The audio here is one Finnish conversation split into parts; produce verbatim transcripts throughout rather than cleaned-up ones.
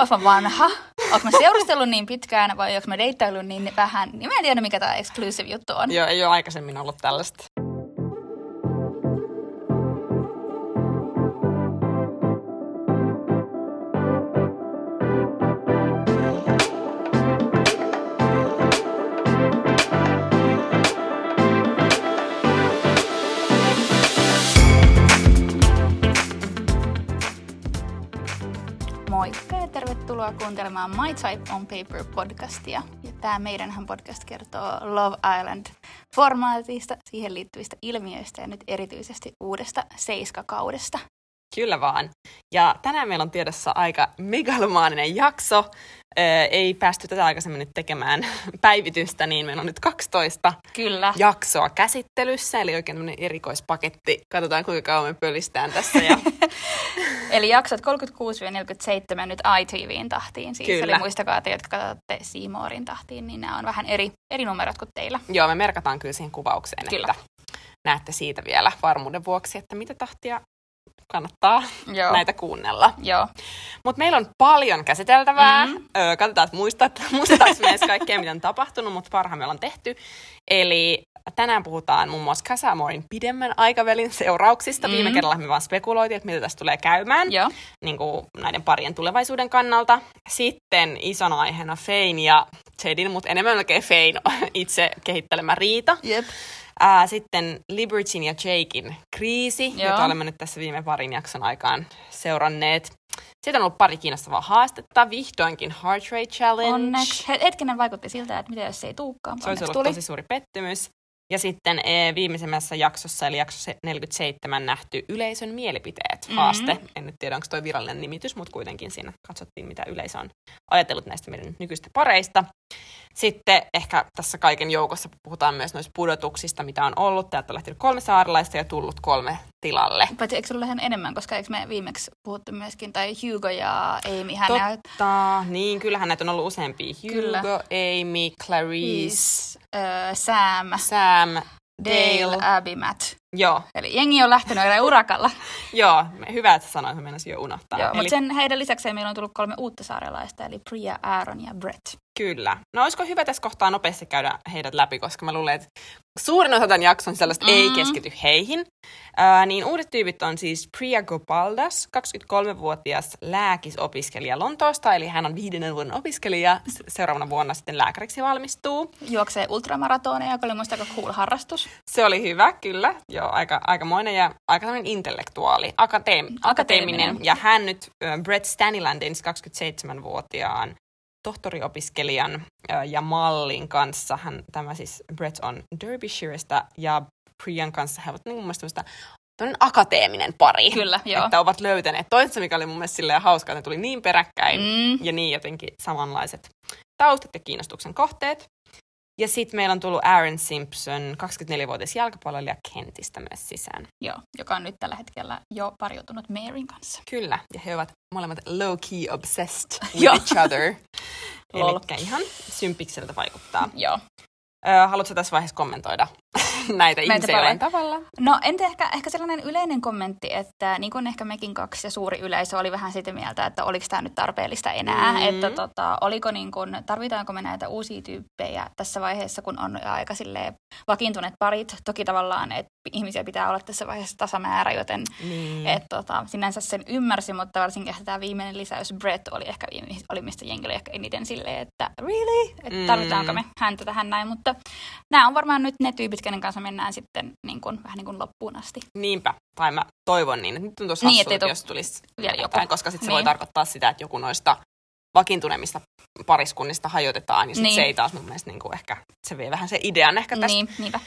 Oonko mä vanha? Oonko mä seurustellut niin pitkään vai oonko mä deittaillut niin vähän? Niin mä en tiedä, mikä tää exclusive juttu on. Joo, ei ole aikaisemmin ollut tällaista. Tervetuloa kuuntelemaan My Type on Paper -podcastia. Ja tämä meidänhän podcast kertoo Love Island-formaatista, siihen liittyvistä ilmiöistä ja nyt erityisesti uudesta seiskakaudesta. Kyllä vaan. Ja tänään meillä on tiedossa aika megalomaaninen jakso. Ee, ei päästy tätä aikaisemmin nyt tekemään päivitystä, niin meillä on nyt kaksitoista Kyllä. jaksoa käsittelyssä. Eli oikein tämmöinen erikoispaketti. Katsotaan, kuinka kauan me pölistään tässä. Ja... eli jaksot kolmekymmentäkuusi neljäkymmentäseitsemän nyt I T V:n tahtiin. Siis. Kyllä. Eli muistakaa te, jotka katsotte C-Morin tahtiin, niin nämä on vähän eri, eri numerot kuin teillä. Joo, me merkataan kyllä siihen kuvaukseen, kyllä. Että näette siitä vielä varmuuden vuoksi, että mitä tahtia kannattaa Joo. näitä kuunnella. Joo. Mut meillä on paljon käsiteltävää. Mm-hmm. Öö, katsotaan, että muistat, muistetaanko me edes kaikkea, mitä on tapahtunut, mutta parhaamme on tehty. Eli tänään puhutaan muun muassa Casa Amorin pidemmän aikavälin seurauksista. Mm-hmm. Viime kerralla me vaan spekuloitiin, että mitä tässä tulee käymään niin kuin näiden parien tulevaisuuden kannalta. Sitten isona aiheena Fayn ja Tedin, mutta enemmän melkein Fayn itse kehittelemä riita. Jep. Ää, sitten Libertyn ja Jaken kriisi, Joo. jota olemme nyt tässä viime parin jakson aikaan seuranneet. Siitä on ollut pari kiinnostavaa haastetta. Vihdoinkin Heart Rate Challenge. Onneksi. Hetkinen vaikutti siltä, että mitä jos se ei tulekaan. Se olisi ollut tuli. tosi suuri pettymys. Ja sitten e, viimeisemmässä jaksossa, eli jakso neljäkymmentäseitsemän, nähty yleisön mielipiteet haaste. Mm-hmm. En nyt tiedä, onko toi virallinen nimitys, mutta kuitenkin siinä katsottiin, mitä yleisö on ajatellut näistä meidän nykyistä pareista. Sitten ehkä tässä kaiken joukossa puhutaan myös noista pudotuksista, mitä on ollut. Täältä on lähtenyt kolme saarelaista ja tullut kolme tilalle. Paitsi eikö se ollut enemmän, koska eikö me viimeksi puhuttu myöskin, tai Hugo ja Amy. Hänä... Totta, niin kyllähän näitä on ollut useampia. Hugo, Kyllä. Amy, Clarisse, yes. uh, Sam, Sam Dale, Dale, Abby, Matt. Joo. Eli jengi on lähtenyt erään urakalla. Joo, hyvä, että sanoin, että mennäisin jo unohtaa. Joo, eli... mutta sen heidän lisäksi meillä on tullut kolme uutta saarelaista, eli Priya, Aaron ja Brett. Kyllä. No olisiko hyvä tässä kohtaa nopeasti käydä heidät läpi, koska mä luulen, että suurin osa tämän jakson sellaista mm. ei keskity heihin. Äh, niin uudet tyypit on siis Priya Gopaldas, kaksikymmentäkolmevuotias lääkisopiskelija Lontoosta, eli hän on viidennen vuoden opiskelija, seuraavana vuonna sitten lääkäriksi valmistuu. Juoksee ultramaratoneja, joka oli muista aika cool harrastus. Se oli hyvä, kyllä. Joo. Aika, aikamoinen ja aika tämmöinen intellektuaali, akateem, akateeminen. akateeminen. Ja hän nyt Brett Stanilandins kaksikymmentäseitsemänvuotiaan tohtoriopiskelijan ja mallin kanssa. Hän, tämä siis Brett on Derbyshirestä ja Priyan kanssa he ovat niin mun mielestä tämmöinen akateeminen pari. Kyllä, joo. Että ovat löytäneet toisensa, mikä oli mun mielestä silleen hauskaa, että ne tuli niin peräkkäin mm. ja niin jotenkin samanlaiset taustat ja kiinnostuksen kohteet. Ja sitten meillä on tullut Aaron Simpson, kaksikymmentäneljävuotias jalkapalloilija Kentistä myös sisään. Joo, joka on nyt tällä hetkellä jo pariutunut Maryn kanssa. Kyllä, ja he ovat molemmat low-key obsessed with each other. Elikkä ihan sympikseltä vaikuttaa. Joo. Ö, haluatko tässä vaiheessa kommentoida näitä ihmisiä jollain tavalla? No entä ehkä, ehkä sellainen yleinen kommentti, että niin kuin ehkä mekin kaksi ja suuri yleisö oli vähän sitä mieltä, että oliko tämä nyt tarpeellista enää, mm-hmm. että tota, oliko niin kuin, tarvitaanko me näitä uusia tyyppejä tässä vaiheessa, kun on aika silleen vakiintuneet parit. Toki tavallaan, että ihmisiä pitää olla tässä vaiheessa tasamäärä, joten mm. et, tota, sinänsä sen ymmärsi, mutta varsinkin ehkä tämä viimeinen lisäys Brett oli ehkä oli mistä jengillä ehkä eniten silleen, että really? Että tarvitaanko me häntä tähän näin, mutta nämä on varmaan nyt ne tyypit, kenen kanssa mennään sitten niin kuin, vähän niin kuin loppuun asti. Niinpä, tai mä toivon niin, että nyt on tuossa niin, hassuut, jos tulisi jotain, koska sitten niin. se voi tarkoittaa sitä, että joku noista vakiintuneemmista pariskunnista hajotetaan, ja sitten niin. se ei taas mun mielestä niin kuin ehkä, se vie vähän se idean ehkä tästä. Niin, niinpä.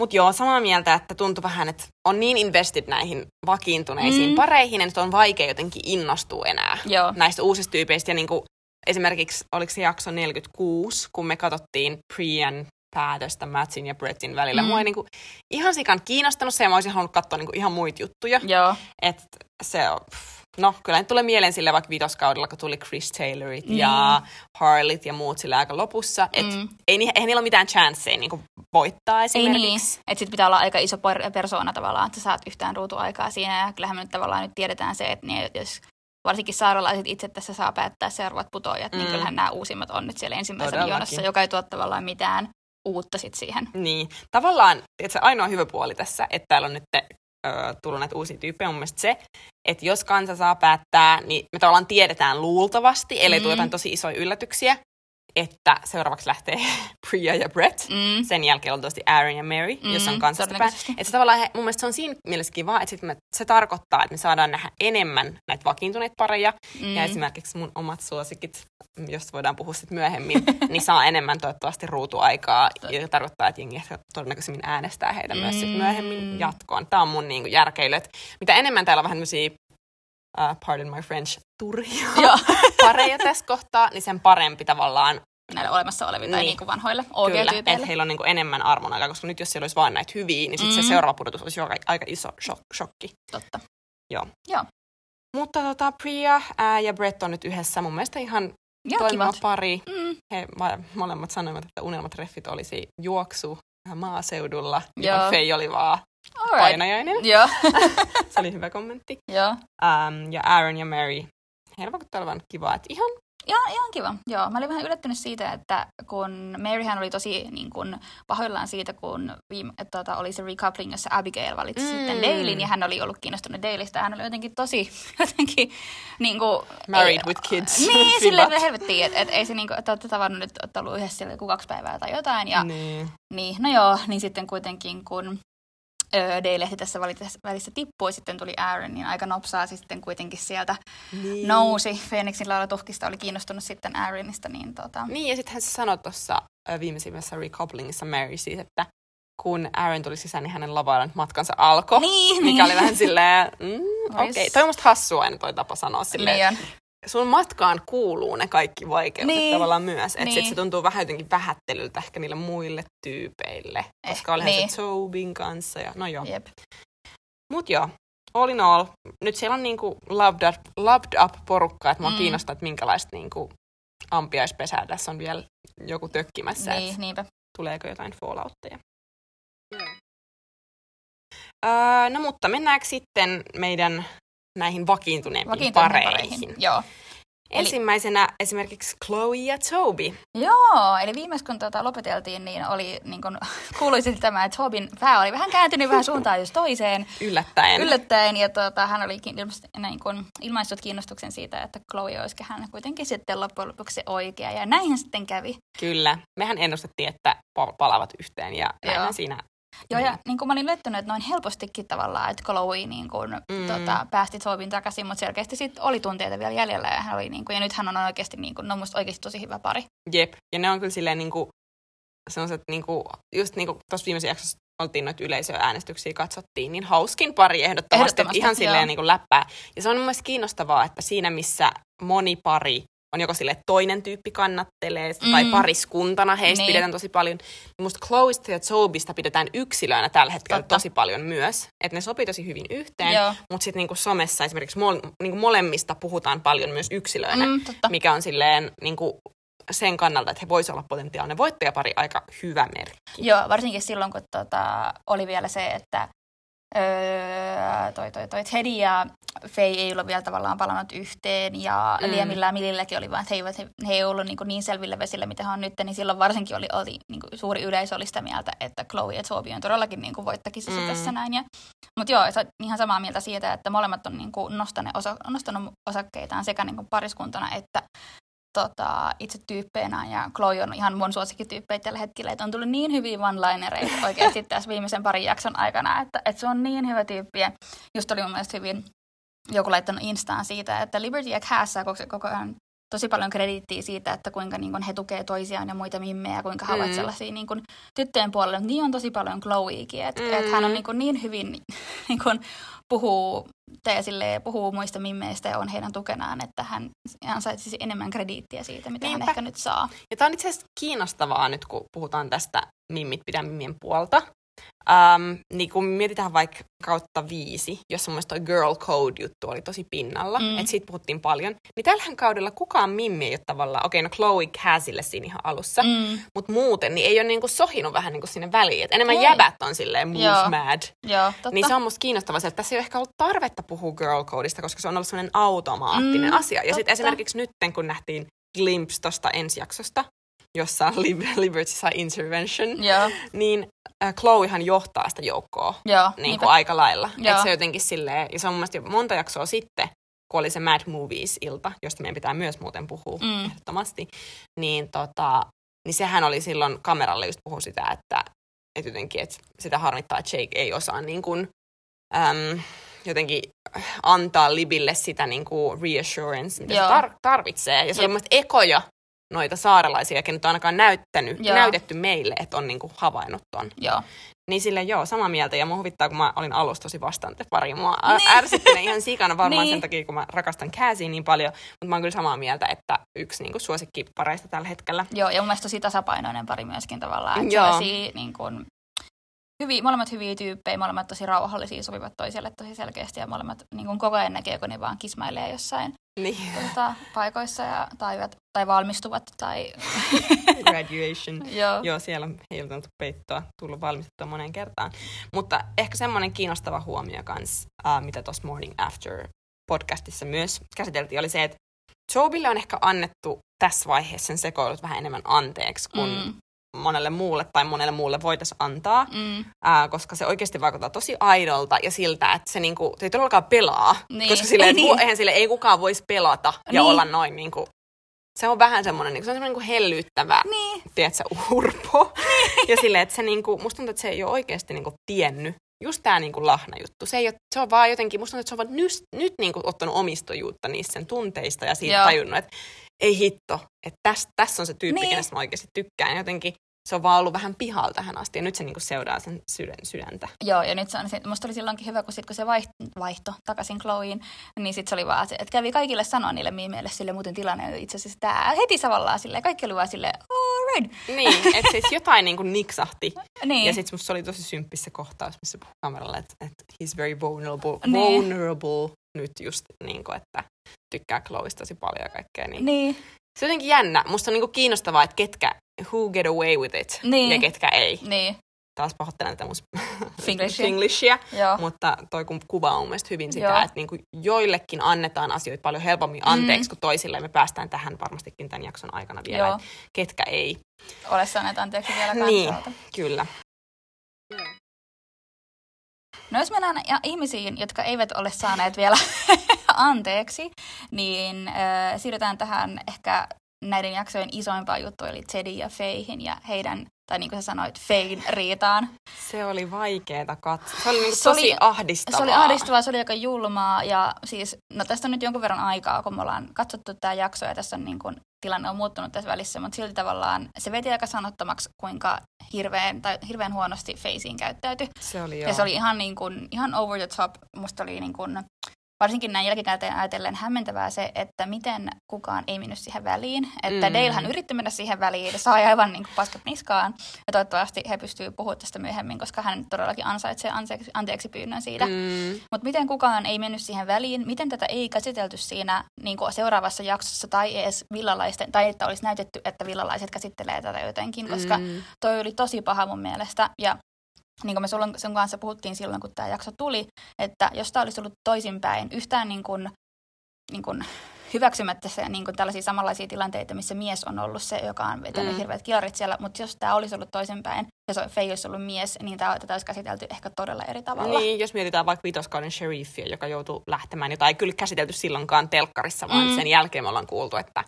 Mutta joo, samaa mieltä, että tuntui vähän, että on niin invested näihin vakiintuneisiin mm. pareihin, että on vaikea jotenkin innostua enää joo. näistä uusista tyypeistä. Ja niin kuin, esimerkiksi, oliko se jakso neljäkymmentäkuusi, kun me katsottiin Priyan päätöstä Mattin ja Brettin välillä. Mm. Mua ei niinku ihan sikan kiinnostanut se, ja mä olisin halunnut katsoa niinku ihan muita juttuja. Joo. Et se on, no kyllä nyt tulee mieleen sille vaikka viitoskaudella, kun tuli Chris Taylorit mm. ja Harlit ja muut sillä aika lopussa. Et mm. ei, ni, ei niillä ole mitään chanceja niinku voittaa esimerkiksi. Ei niin, että sit pitää olla aika iso persoona tavallaan, että sä saat yhtään ruutuaikaa siinä. Ja kyllähän me nyt tavallaan nyt tiedetään se, että ne, jos varsinkin sairaalaiset itse tässä saa päättää seuraavat putoajat, mm. niin kyllähän nämä uusimmat on nyt siellä ensimmäisessä jonossa, joka ei tuo tavallaan mitään uutta sit siihen. Niin, tavallaan se ainoa hyvä puoli tässä, että täällä on nyt te, ö, tullut näitä uusia tyyppejä, on mun mielestä se, että jos kansa saa päättää, niin me tavallaan tiedetään luultavasti, eli mm. tuotaan tosi isoja yllätyksiä, että seuraavaksi lähtee Priya ja Brett, mm. sen jälkeen luultavasti Aaron ja Mary, mm. jos on kansasta päin. Että se tavallaan, he, mun mielestä se on siinä mielessä kivaa, että sit me, se tarkoittaa, että me saadaan nähdä enemmän näitä vakiintuneita pareja, mm. ja esimerkiksi mun omat suosikit, jos voidaan puhua sitten myöhemmin, niin saa enemmän toivottavasti ruutuaikaa, ja tarkoittaa, että jengi todennäköisemmin äänestää heitä mm. myös sit myöhemmin jatkoon. Tämä on mun niinku järkeily, että mitä enemmän täällä on vähän tämmöisiä, Uh, pardon my French, turhia pareja tässä kohtaa, niin sen parempi tavallaan näillä olemassa olevilla niin. tai niinku vanhoilla O G-tyypeillä. Kyllä, että heillä on niinku enemmän armon aikaa, koska nyt jos siellä olisi vain näitä hyviä, niin sitten mm. se seuraava pudotus olisi joka, aika iso shok- shokki. Totta. Joo. Joo. Mutta tota, Priya ää, ja Brett on nyt yhdessä mun mielestä ihan ja, toimiva kivat. Pari. Mm. He molemmat sanoivat, että unelmatreffit olisi juoksu maaseudulla ja, ja Faye oli vaan All right. painajainen. Joo. Se oli hyvä kommentti. Joo. Um, ja Aaron ja Mary. Heillä vaikuttaa olevan kivaa. Että ihan... Ja, ihan kiva. Joo. Mä olin vähän yllättynyt siitä, että kun Maryhän oli tosi niin kun, pahoillaan siitä, kun viime, et, tota, oli se recoupling, jossa Abigail valitsi mm. sitten Dalein, ja hän oli ollut kiinnostunut Daleista. Hän oli jotenkin tosi jotenkin niin kuin... Married ei, with kids. Niin, silleen helvettiin, että et, ei se niin kuin, että olette tavannut nyt, olette ollut yhdessä silleen kuin kaksi päivää tai jotain. Ja, niin. niin. No joo, niin sitten kuitenkin kun... Dale-lehti tässä välissä tippui, sitten tuli Aaron, niin aika nopsaa sitten kuitenkin sieltä niin. nousi. Phoenixin laulatuhkista oli kiinnostunut sitten Aaronista. Niin, tota... niin ja sitten hän sanoi tuossa viimeisimmässä recouplingissä Mary siis, että kun Aaron tuli sisään, niin hänen Love Island-matkansa alkoi, niin, mikä niin. oli vähän silleen, mm, okei, okay. Toi on musta hassua aina toi tapa sanoa silleen. Niin. Sun matkaan kuuluu ne kaikki vaikeudet niin. tavallaan myös. Että niin. sit se tuntuu vähän jotenkin vähättelyltä ehkä niille muille tyypeille. Eh, koska olihan niin. se Tobin kanssa ja no joo. Jep. Mut joo, all in all. Nyt siellä on niinku loved up, loved up porukka, että mua mm. kiinnostaa, että minkälaista niinku ampiaispesää tässä on vielä joku tökkimässä. Niin, niinpä. Tuleeko jotain falloutteja. Mm. Öö, no mutta mennäänkö sitten meidän... näihin vakiintuneempiin pareihin. pareihin. Joo. Ensimmäisenä eli... esimerkiksi Chloe ja Toby. Joo, eli viimeis kun tuota lopeteltiin, niin oli niin kun, kuuluisin tämä, että Tobyn pää oli vähän kääntynyt vähän suuntaan jos toiseen. Yllättäen. Yllättäen, ja tuota, hän oli niin kun, ilmaissut kiinnostuksen siitä, että Chloe olisikin hän kuitenkin sitten loppujen lopuksi oikea, ja näinhän sitten kävi. Kyllä, mehän ennustettiin, että pal- palaavat yhteen, ja näinhän siinä... Joo, ja niin kuin mä olin yllättynyt, että noin helpostikin tavallaan, että Chloe niin kuin, mm. tota, päästi Tobyn takaisin, mutta selkeästi sitten oli tunteita vielä jäljellä, ja, hän oli, niin kuin, ja nythän on oikeasti, niin kuin, ne on musta oikeasti tosi hyvä pari. Jep, ja ne on kyllä silleen niin kuin, sellaiset, niin kuin, just niin kuin tuossa viimeisessä jaksossa oltiin noita yleisöäänestyksiä, katsottiin, niin hauskin pari ehdottomasti, ehdottomasti ihan silleen niin kuin läppää. Ja se on myös kiinnostavaa, että siinä missä moni pari, on joko sille toinen tyyppi kannattelee, tai mm. pariskuntana heistä niin. pidetään tosi paljon. Musta Chloesta ja Tobysta pidetään yksilöinä tällä hetkellä Totta. tosi paljon myös. Että ne sopii tosi hyvin yhteen, Joo. mutta sitten niinku somessa esimerkiksi mol- niinku molemmista puhutaan paljon myös yksilöinä, mm, mikä on silleen niinku sen kannalta, että he voisivat olla potentiaalinen voittajapari aika hyvä merkki. Joo, varsinkin silloin, kun tota, oli vielä se, että Öö, toi, toi, toi Teddy ja Faye ei ollut vielä tavallaan palannut yhteen ja mm. Liamilla ja Millilläkin oli vaan, että he eivät he, he ei ollut niin, niin selvillä vesillä, mitä hän on nyt, niin silloin varsinkin oli, oli niin kuin suuri yleisö oli sitä mieltä, että Chloe ja Toby on todellakin niin kuin voittakisassa mm. tässä näin. Mutta joo, ihan samaa mieltä siitä, että molemmat on niin kuin osa, nostanut osakkeitaan sekä niin kuin pariskuntana että tota, itse tyyppeinä, ja Chloe on ihan mun suosikkityyppejä tällä hetkellä, että on tullut niin hyviä one-linereita oikeasti tässä viimeisen parin jakson aikana, että, että se on niin hyvä tyyppi. Ja just oli mun mielestä hyvin joku laittanut Instaan siitä, että Liberty ja Cass saa koko ajan tosi paljon krediittiä siitä, että kuinka niin kun, he tukee toisiaan ja muita mimmejä, ja kuinka he ovat mm. sellaisia niin kun, tyttöjen puolella. Niin on tosi paljon Chloeikin, että mm. et hän on niin, kun, niin hyvin niin kun, puhuu, tai silleen, puhuu muista mimmeistä ja on heidän tukenaan, että hän ansaitsisi enemmän krediittiä siitä, mitä Niinpä. Hän ehkä nyt saa. Ja tämä on itse asiassa kiinnostavaa nyt, kun puhutaan tästä mimmit pidä mimmien puolta, Um, niin kun mietitään vaikka kautta viisi, jossa mun mielestä toi girl code-juttu oli tosi pinnalla, mm. että siitä puhuttiin paljon, niin tällähän kaudella kukaan mimmi ei ole tavallaan, okei okay, no Chloe Kazille siinä ihan alussa, mm. mutta muuten niin ei ole niinku sohinut vähän niinku sinne väliin, että enemmän mm. jäbät on silleen move Joo. mad. Joo, totta. Niin se on musta kiinnostavaa, että tässä ei ole ehkä ollut tarvetta puhua girl codesta, koska se on ollut sellainen automaattinen mm, asia. Ja sitten esimerkiksi nytten, kun nähtiin glimpse tosta ensi jaksosta, jossa Liberty sai intervention, yeah. niin Chloehan johtaa sitä joukkoa yeah, niin kuin aika lailla. Yeah. Et se jotenkin silleen, ja se on mun mielestä monta jaksoa sitten, kun oli se Mad Movies-ilta, josta meidän pitää myös muuten puhua mm. ehdottomasti, niin, tota, niin sehän oli silloin kameralle just puhu sitä, että et jotenkin, et sitä harmittaa, että Jake ei osaa niin kuin, äm, jotenkin antaa Libille sitä niin kuin reassurance, mitä yeah. se tar- tarvitsee. Ja se yep. oli mun mielestä ekoja noita saarelaisia, kenet on ainakaan näyttänyt, näytetty meille, että on niinku havainnut ton. Joo. Niin silleen joo, samaa mieltä. Ja mua huvittaa, kun mä olin alussa tosi vastaan te pari. Mua niin. ärsyttinen ihan sikana varmaan niin. sen takia, kun mä rakastan Cassiä niin paljon. Mutta mä oon kyllä samaa mieltä, että yksi niinku suosikki pareista tällä hetkellä. Joo, ja mun mielestä tosi tasapainoinen pari myöskin tavallaan. Joo. Sellaisia niin kun hyviä, molemmat hyviä tyyppejä, molemmat tosi rauhallisia, sopivat toiselle tosi selkeästi ja molemmat niin kun koko ajan näkee, kun ne vaan kismailee jossain niin. tuota, paikoissa ja taivat, tai valmistuvat tai graduation. Joo. Joo, siellä on hiiltanut peittoa, tullut valmistuttua moneen kertaan. Mutta ehkä semmoinen kiinnostava huomio kanssa, äh, mitä tuossa Morning After podcastissa myös käsiteltiin, oli se, että Tobille on ehkä annettu tässä vaiheessa sen sekoilut vähän enemmän anteeksi kuin mm. monelle muulle tai monelle muulle voitaisiin antaa, mm. ää, koska se oikeasti vaikuttaa tosi aidolta ja siltä, että se, niinku, se ei todellakaan pelaa, niin. koska sille, et, niin. eihän sille ei kukaan voisi pelata ja niin. olla noin niinku. Se on vähän semmoinen, niinku, se on semmoinen niinku hellyttävä, niin. tiedätkö, urpo. Niin. Ja silleen, että se niinku, musta tuntuu, että se ei ole oikeasti niinku tiennyt. Just tää niinku lahnajuttu. Se, ei ole, se on vaan jotenkin, musta tuntuu, että se on vaan nyt, nyt niinku ottanut omistajuutta niissä sen tunteista ja siitä Joo. tajunnut, että ei hitto, että tässä täs on se tyyppi, niin. kenestä mä oikeasti tykkään. Jotenkin se on vaan ollut vähän pihalla tähän asti ja nyt se niinku seuraa sen sydän, sydäntä. Joo, ja nyt se on, musta oli silloinkin hyvä, kun, sit, kun se vaihto takaisin Chloeen, niin sit se oli vaan se, että kävi kaikille sanoa niille miimeille sille, muuten tilanne itse asiassa tää heti tavallaan silleen, kaikki oli vaan silleen, right. Niin, että siis jotain niinku niksahti. Niin. Ja sitten musta se oli tosi symppissä kohtaus, missä puhuu kameralla, että et he's very vulnerable, vulnerable niin. nyt just, niinku, että tykkää Chloesta tosi paljon ja kaikkea. Niin. niin. Se on jotenkin jännä. Musta on niinku kiinnostavaa, että ketkä, who get away with it niin. ja ketkä ei. Niin. Taas pahoittelen tätä mun Finglishia, mutta toi kun kuvaa on mielestäni hyvin sitä, Joo. että niinku joillekin annetaan asioita paljon helpommin anteeksi mm. kuin toisille. Me päästään tähän varmastikin tämän jakson aikana vielä, Joo. ketkä ei. Ole saaneet anteeksi vielä kansalta. Niin, kyllä. No jos mennään ihmisiin, jotka eivät ole saaneet vielä anteeksi, niin äh, siirrytään tähän ehkä näiden jaksojen isoimpaan juttuun, eli Teddy ja Feihin ja heidän, tai niin kuin sä sanoit, Fein riitaan. Se oli vaikeeta katsoa. Se oli niin tosi se oli, ahdistavaa. Se oli ahdistavaa, se oli aika julmaa. Ja siis, no tästä on nyt jonkun verran aikaa, kun me ollaan katsottu tämä jakso ja tässä on niin kuin, tilanne on muuttunut tässä välissä, mutta silti tavallaan se veti aika sanottomaksi, kuinka hirveän, tai hirveän huonosti Feisiin käyttäytyi. Se oli joo. Ja se oli ihan, niin kuin, ihan over the top. Musta oli niin kuin, varsinkin näin jälkikäteen ajatellen hämmentävää se, että miten kukaan ei mennyt siihen väliin. Että mm. Dalehan yritti mennä siihen väliin ja sai aivan niin kuin paskat niskaan. Ja toivottavasti he pystyvät puhumaan tästä myöhemmin, koska hän todellakin ansaitsee anteeksi, anteeksi pyynnön siitä. Mm. Mutta miten kukaan ei mennyt siihen väliin, miten tätä ei käsitelty siinä niin kuin seuraavassa jaksossa tai edes villalaisten, tai että olisi näytetty, että villalaiset käsittelee tätä jotenkin, koska mm. toi oli tosi paha mun mielestä. Ja niin kuin me sun kanssa puhuttiin silloin, kun tämä jakso tuli, että jos tämä olisi ollut toisinpäin, yhtään niin kuin, niin kuin hyväksymättä se, niin kuin tällaisia samanlaisia tilanteita, missä mies on ollut se, joka on vetänyt mm. hirveät kilarit siellä, mutta jos tämä olisi ollut toisinpäin, jos Faye olisi ollut mies, niin tämä, tätä olisi käsitelty ehkä todella eri tavalla. Niin, jos mietitään vaikka vitoskauden sheriffia, joka joutuu lähtemään, jota ei kyllä käsitelty silloinkaan telkkarissa, vaan mm. sen jälkeen me ollaan kuultu, että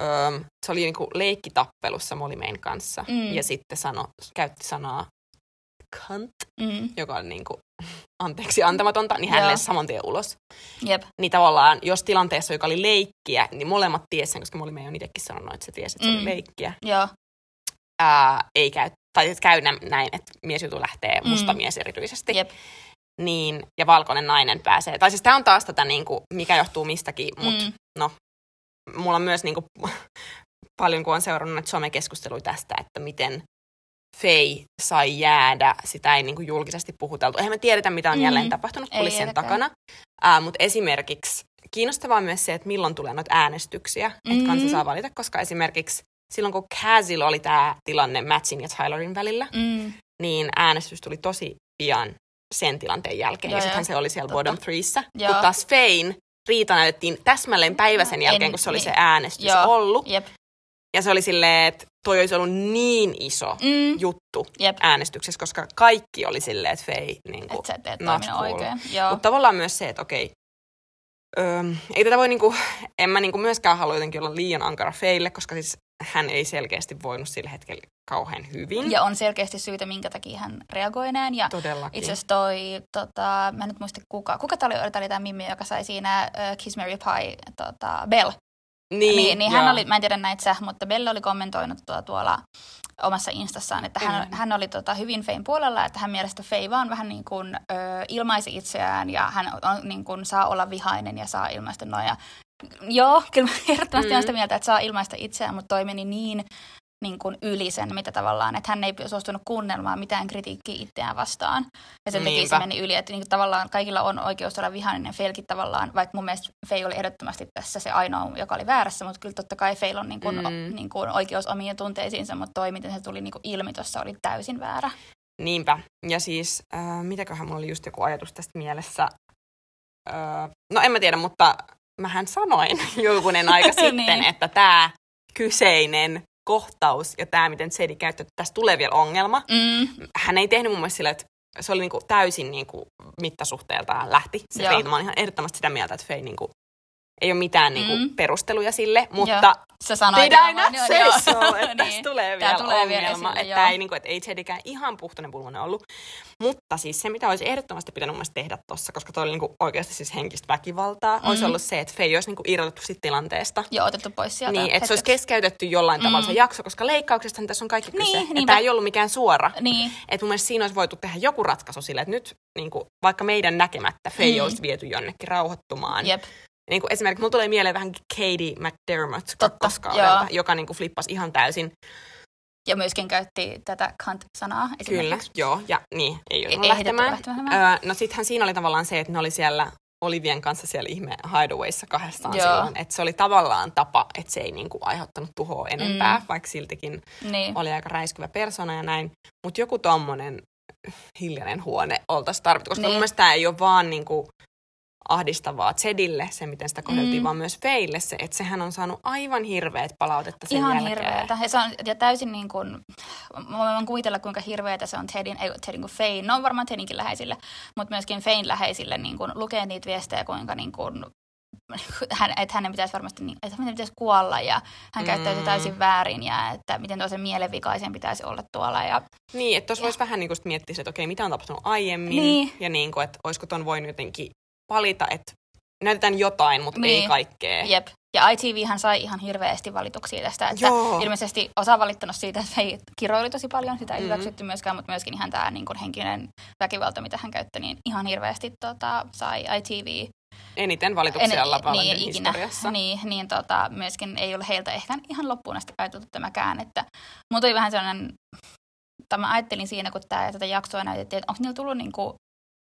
öö, se oli niin kuin leikkitappelussa Molly-Maen kanssa, mm. ja sitten sano, käytti sanaa Kant, mm. joka on niin kuin anteeksi antamatonta, niin hänelle saman tien ulos. Jep. Niin tavallaan, jos tilanteessa, joka oli leikkiä, niin molemmat tiesi sen, koska Molly-Mae on itsekin sanonut, että se tiesi, että mm. se oli leikkiä. Joo. Ää, ei käy, tai käy näin, että mies joutuu lähtee, musta mm. mies erityisesti. Jep. Niin, ja valkoinen nainen pääsee. Tai siis tää on taas tätä, niin kuin, mikä johtuu mistäkin, mutta mm. no, mulla on myös niin kuin, paljon, kun on seurannut somekeskusteluja tästä, että miten Faye sai jäädä, sitä ei niin kuin julkisesti puhuteltu. Eihän me tiedetä, mitä on mm-hmm. jälleen tapahtunut kulissien takana. Äh, mutta esimerkiksi kiinnostavaa myös se, että milloin tulee noita äänestyksiä, mm-hmm. että kansa saa valita, koska esimerkiksi silloin, kun Kazilla oli tämä tilanne Mattin ja Tylerin välillä, mm. niin äänestys tuli tosi pian sen tilanteen jälkeen. Joo, ja sittenhän se oli siellä totta. Bottom threessä. Kun taas Fayn riita näytettiin täsmälleen päivä sen jälkeen, en, kun se oli niin. se äänestys Joo. ollut. Jep. Ja se oli silleen, että toi olisi ollut niin iso mm. juttu Jep. äänestyksessä, koska kaikki oli silleen, että Faye niin kuin, et sä teet toiminnan oikein. Mutta tavallaan myös se, että okei, öö, ei tätä voi, niin kuin, en mä niin kuin myöskään halua jotenkin olla liian ankara Faylle, koska siis hän ei selkeästi voinut sillä hetkellä kauhean hyvin. Ja on selkeästi syytä, minkä takia hän reagoi näin. Ja todellakin. Itse asiassa toi, tota, mä en nyt muista kuka. Kuka tämä oli, oli tämä Mimmi, joka sai siinä uh, Kiss Mary Pie, tota, Belle. Niin, niin, niin hän oli, mä en tiedä näitä sä, mutta Belle oli kommentoinut tuolla, tuolla omassa instassaan, että hän, mm. hän oli tota, hyvin Fayn puolella, että hän mielestä Faye vaan vähän niin kuin ö, ilmaisi itseään ja hän on, niin kuin, saa olla vihainen ja saa ilmaista noja. Joo, kyllä ehdottomasti mm. on sitä mieltä, että saa ilmaista itseään, mutta toi meni niin, niin kuin yli sen, mitä tavallaan, että hän ei suostunut kuunnelmaan mitään kritiikkiä itseään vastaan. Ja sen takia se meni yli, että niin kuin tavallaan kaikilla on oikeus olla vihainen Fayekin tavallaan, vaikka mun mielestä Faye oli ehdottomasti tässä se ainoa, joka oli väärässä, mutta kyllä totta kai Faye on niin kuin, mm. o, niin kuin oikeus omiin tunteisiinsa, mutta toi, miten se tuli niin kuin ilmi tuossa, oli täysin väärä. Niinpä. Ja siis, äh, mitäköhän mulla oli just joku ajatus tästä mielessä? Äh, no en mä tiedä, mutta mähän sanoin julkunen aika sitten, niin. että tämä kyseinen kohtaus ja tämä, miten Sadie käyttää, tässä tulee vielä ongelma. Mm. Hän ei tehnyt mun mielestä sillä, että se oli niinku täysin niinku mittasuhteeltaan lähti. Se Joo. Mä oon ihan ehdottomasti sitä mieltä, että Faye niinku, ei ole mitään niinku mm. perusteluja sille, mutta did I not say so, että niin. tässä tulee vielä tulee ongelma. Vielä että ei, niinku, et ei Sadikään ihan puhtoinen pulmonen ollut. Mutta siis se, mitä olisi ehdottomasti pitänyt mun mielestä tehdä tuossa, koska toi oli niinku oikeasti siis henkistä väkivaltaa, mm. olisi ollut se, että Faye olisi niinku irrotettu siitä tilanteesta. Joo, otettu pois sieltä. Niin, että se olisi keskeytetty jollain mm. tavalla se jakso, koska leikkauksestahan tässä on kaikki kyse. Niin, tämä ei ollut mikään suora. Niin. Että mun mielestä siinä olisi voitu tehdä joku ratkaisu sille, että nyt niinku, vaikka meidän näkemättä Faye mm. olisi viety jonnekin rauhoittumaan. Jep. Niin kuin esimerkiksi mulla tulee mieleen vähän Katie McDermott kakkoskaudelta, joka niin kuin flippasi ihan täysin. Ja myöskin käytti tätä cunt-sanaa esimerkiksi. Kyllä, joo. Ja niin, ei ole lähtemään. lähtemään. Öö, no sittenhän siinä oli tavallaan se, että ne oli siellä Olivien kanssa siellä ihme hideawayissa kahdestaan joo. silloin. Että se oli tavallaan tapa, että se ei niin kuin aiheuttanut tuhoa enempää, mm. vaikka siltikin niin. oli aika räiskyvä persona ja näin. Mutta joku tommonen hiljainen huone oltaisiin tarvittu, koska niin. mun mielestä tämä ei ole vaan niin kuin ahdistavaa Zedille, se miten sitä kohdeltiin, mm. vaan myös Feille se, että sehän on saanut aivan hirveät palautetta sen ihan jälkeen. Ihan hirveätä. Ja, se on, ja täysin niin kuin, voin kuvitella kuinka hirveätä se on Tedin, ei Tedin kuin Fein, no varmaan Tedinkin läheisille, mutta myöskin Fein läheisille niin kuin lukee niitä viestejä, kuinka niin kuin, hän, että hänen pitäisi varmasti, että hänen pitäisi kuolla ja hän käyttäytyy mm. täysin väärin ja että miten tuollaisen mielenvikaisen pitäisi olla tuolla. Ja, niin, että tuossa voisi vähän niin kuin miettiä, että okei, mitä on tapahtunut aiemmin niin. ja niin kuin, että olisiko ton voinut jotenkin valita, että näytetään jotain, mutta niin. ei kaikkea. Jep. Ja I T V:hän sai ihan hirveästi valituksia tästä. Että ilmeisesti osa on valittanut siitä, että ei kiroili tosi paljon. Sitä ei mm-hmm. hyväksytty myöskään, mutta myöskin ihan tämä niin kuin henkinen väkivalta, mitä hän käytti, niin ihan hirveästi tota, sai I T V. Eniten valituksia en, Love-Islandin niin, historiassa. Niin, niin tota, myöskin ei ole heiltä ehkä ihan loppuun asti ajateltu tämäkään. Mutta oli vähän sellainen, tai mä ajattelin siinä, kun tää, tätä jaksoa näytettiin, että onko niillä tullut niinku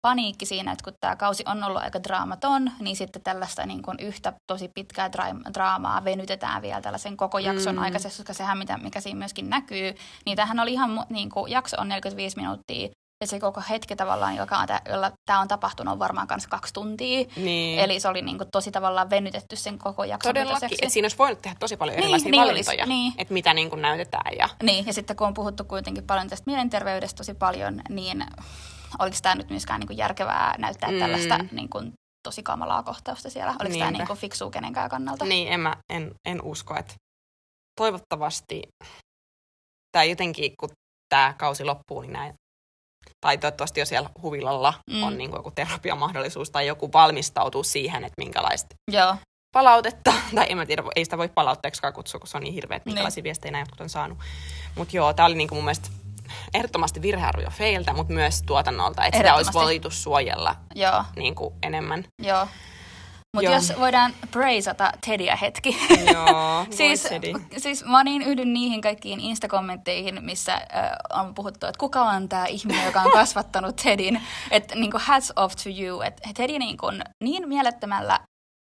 paniikki siinä, että kun tämä kausi on ollut aika draamaton, niin sitten tällaista niin kuin yhtä tosi pitkää dra- draamaa venytetään vielä tällaisen koko jakson mm. aikaisesti, koska sehän, mitä, mikä siinä myöskin näkyy, niin tämähän oli ihan, niin kuin, jakso on neljäkymmentäviisi minuuttia, ja se koko hetki tavallaan, joka, jolla tämä on tapahtunut, on varmaan kanssa kaksi tuntia. Niin. Eli se oli niin kuin, tosi tavallaan venytetty sen koko jakson. Todellakin, että siinä olisi voinut tehdä tosi paljon erilaisia niin, valintoja, niin. että mitä niin kuin, näytetään. Ja niin, ja sitten kun on puhuttu kuitenkin paljon tästä mielenterveydestä tosi paljon, niin oliko tämä nyt myöskään niin kuin järkevää näyttää mm. tällaista niin kuin tosi kamalaa kohtausta siellä? Oliko Niinpä. tämä niin kuin fiksua kenenkään kannalta? Niin, en, mä, en, en usko. Että toivottavasti tämä jotenkin, kun tämä kausi loppuu, niin näin, tai toivottavasti jo siellä huvilalla mm. on niin kuin joku terapiamahdollisuus tai joku valmistautuu siihen, että minkälaista Joo. palautetta, tai en mä tiedä, ei sitä voi palautteeksikaan kutsua, kun se on niin hirveä, että minkälaisia niin. viestejä nämä jotkut on saanut. Mutta joo, tämä oli niin kuin mun mielestä ehdottomasti virhearvoja Fayltä, mutta myös tuotannolta, että sitä olisi voitu suojella niin kuin enemmän. Joo. Mutta jos voidaan praisata Teddyä hetki. Joo, siis, Teddy. Siis mä niin yhdyn niihin kaikkiin Insta-kommentteihin, missä äh, on puhuttu, että kuka on tää ihminen, joka on kasvattanut Teddyn. Että niinku hats off to you. Että Teddy niinku, niin mielettömällä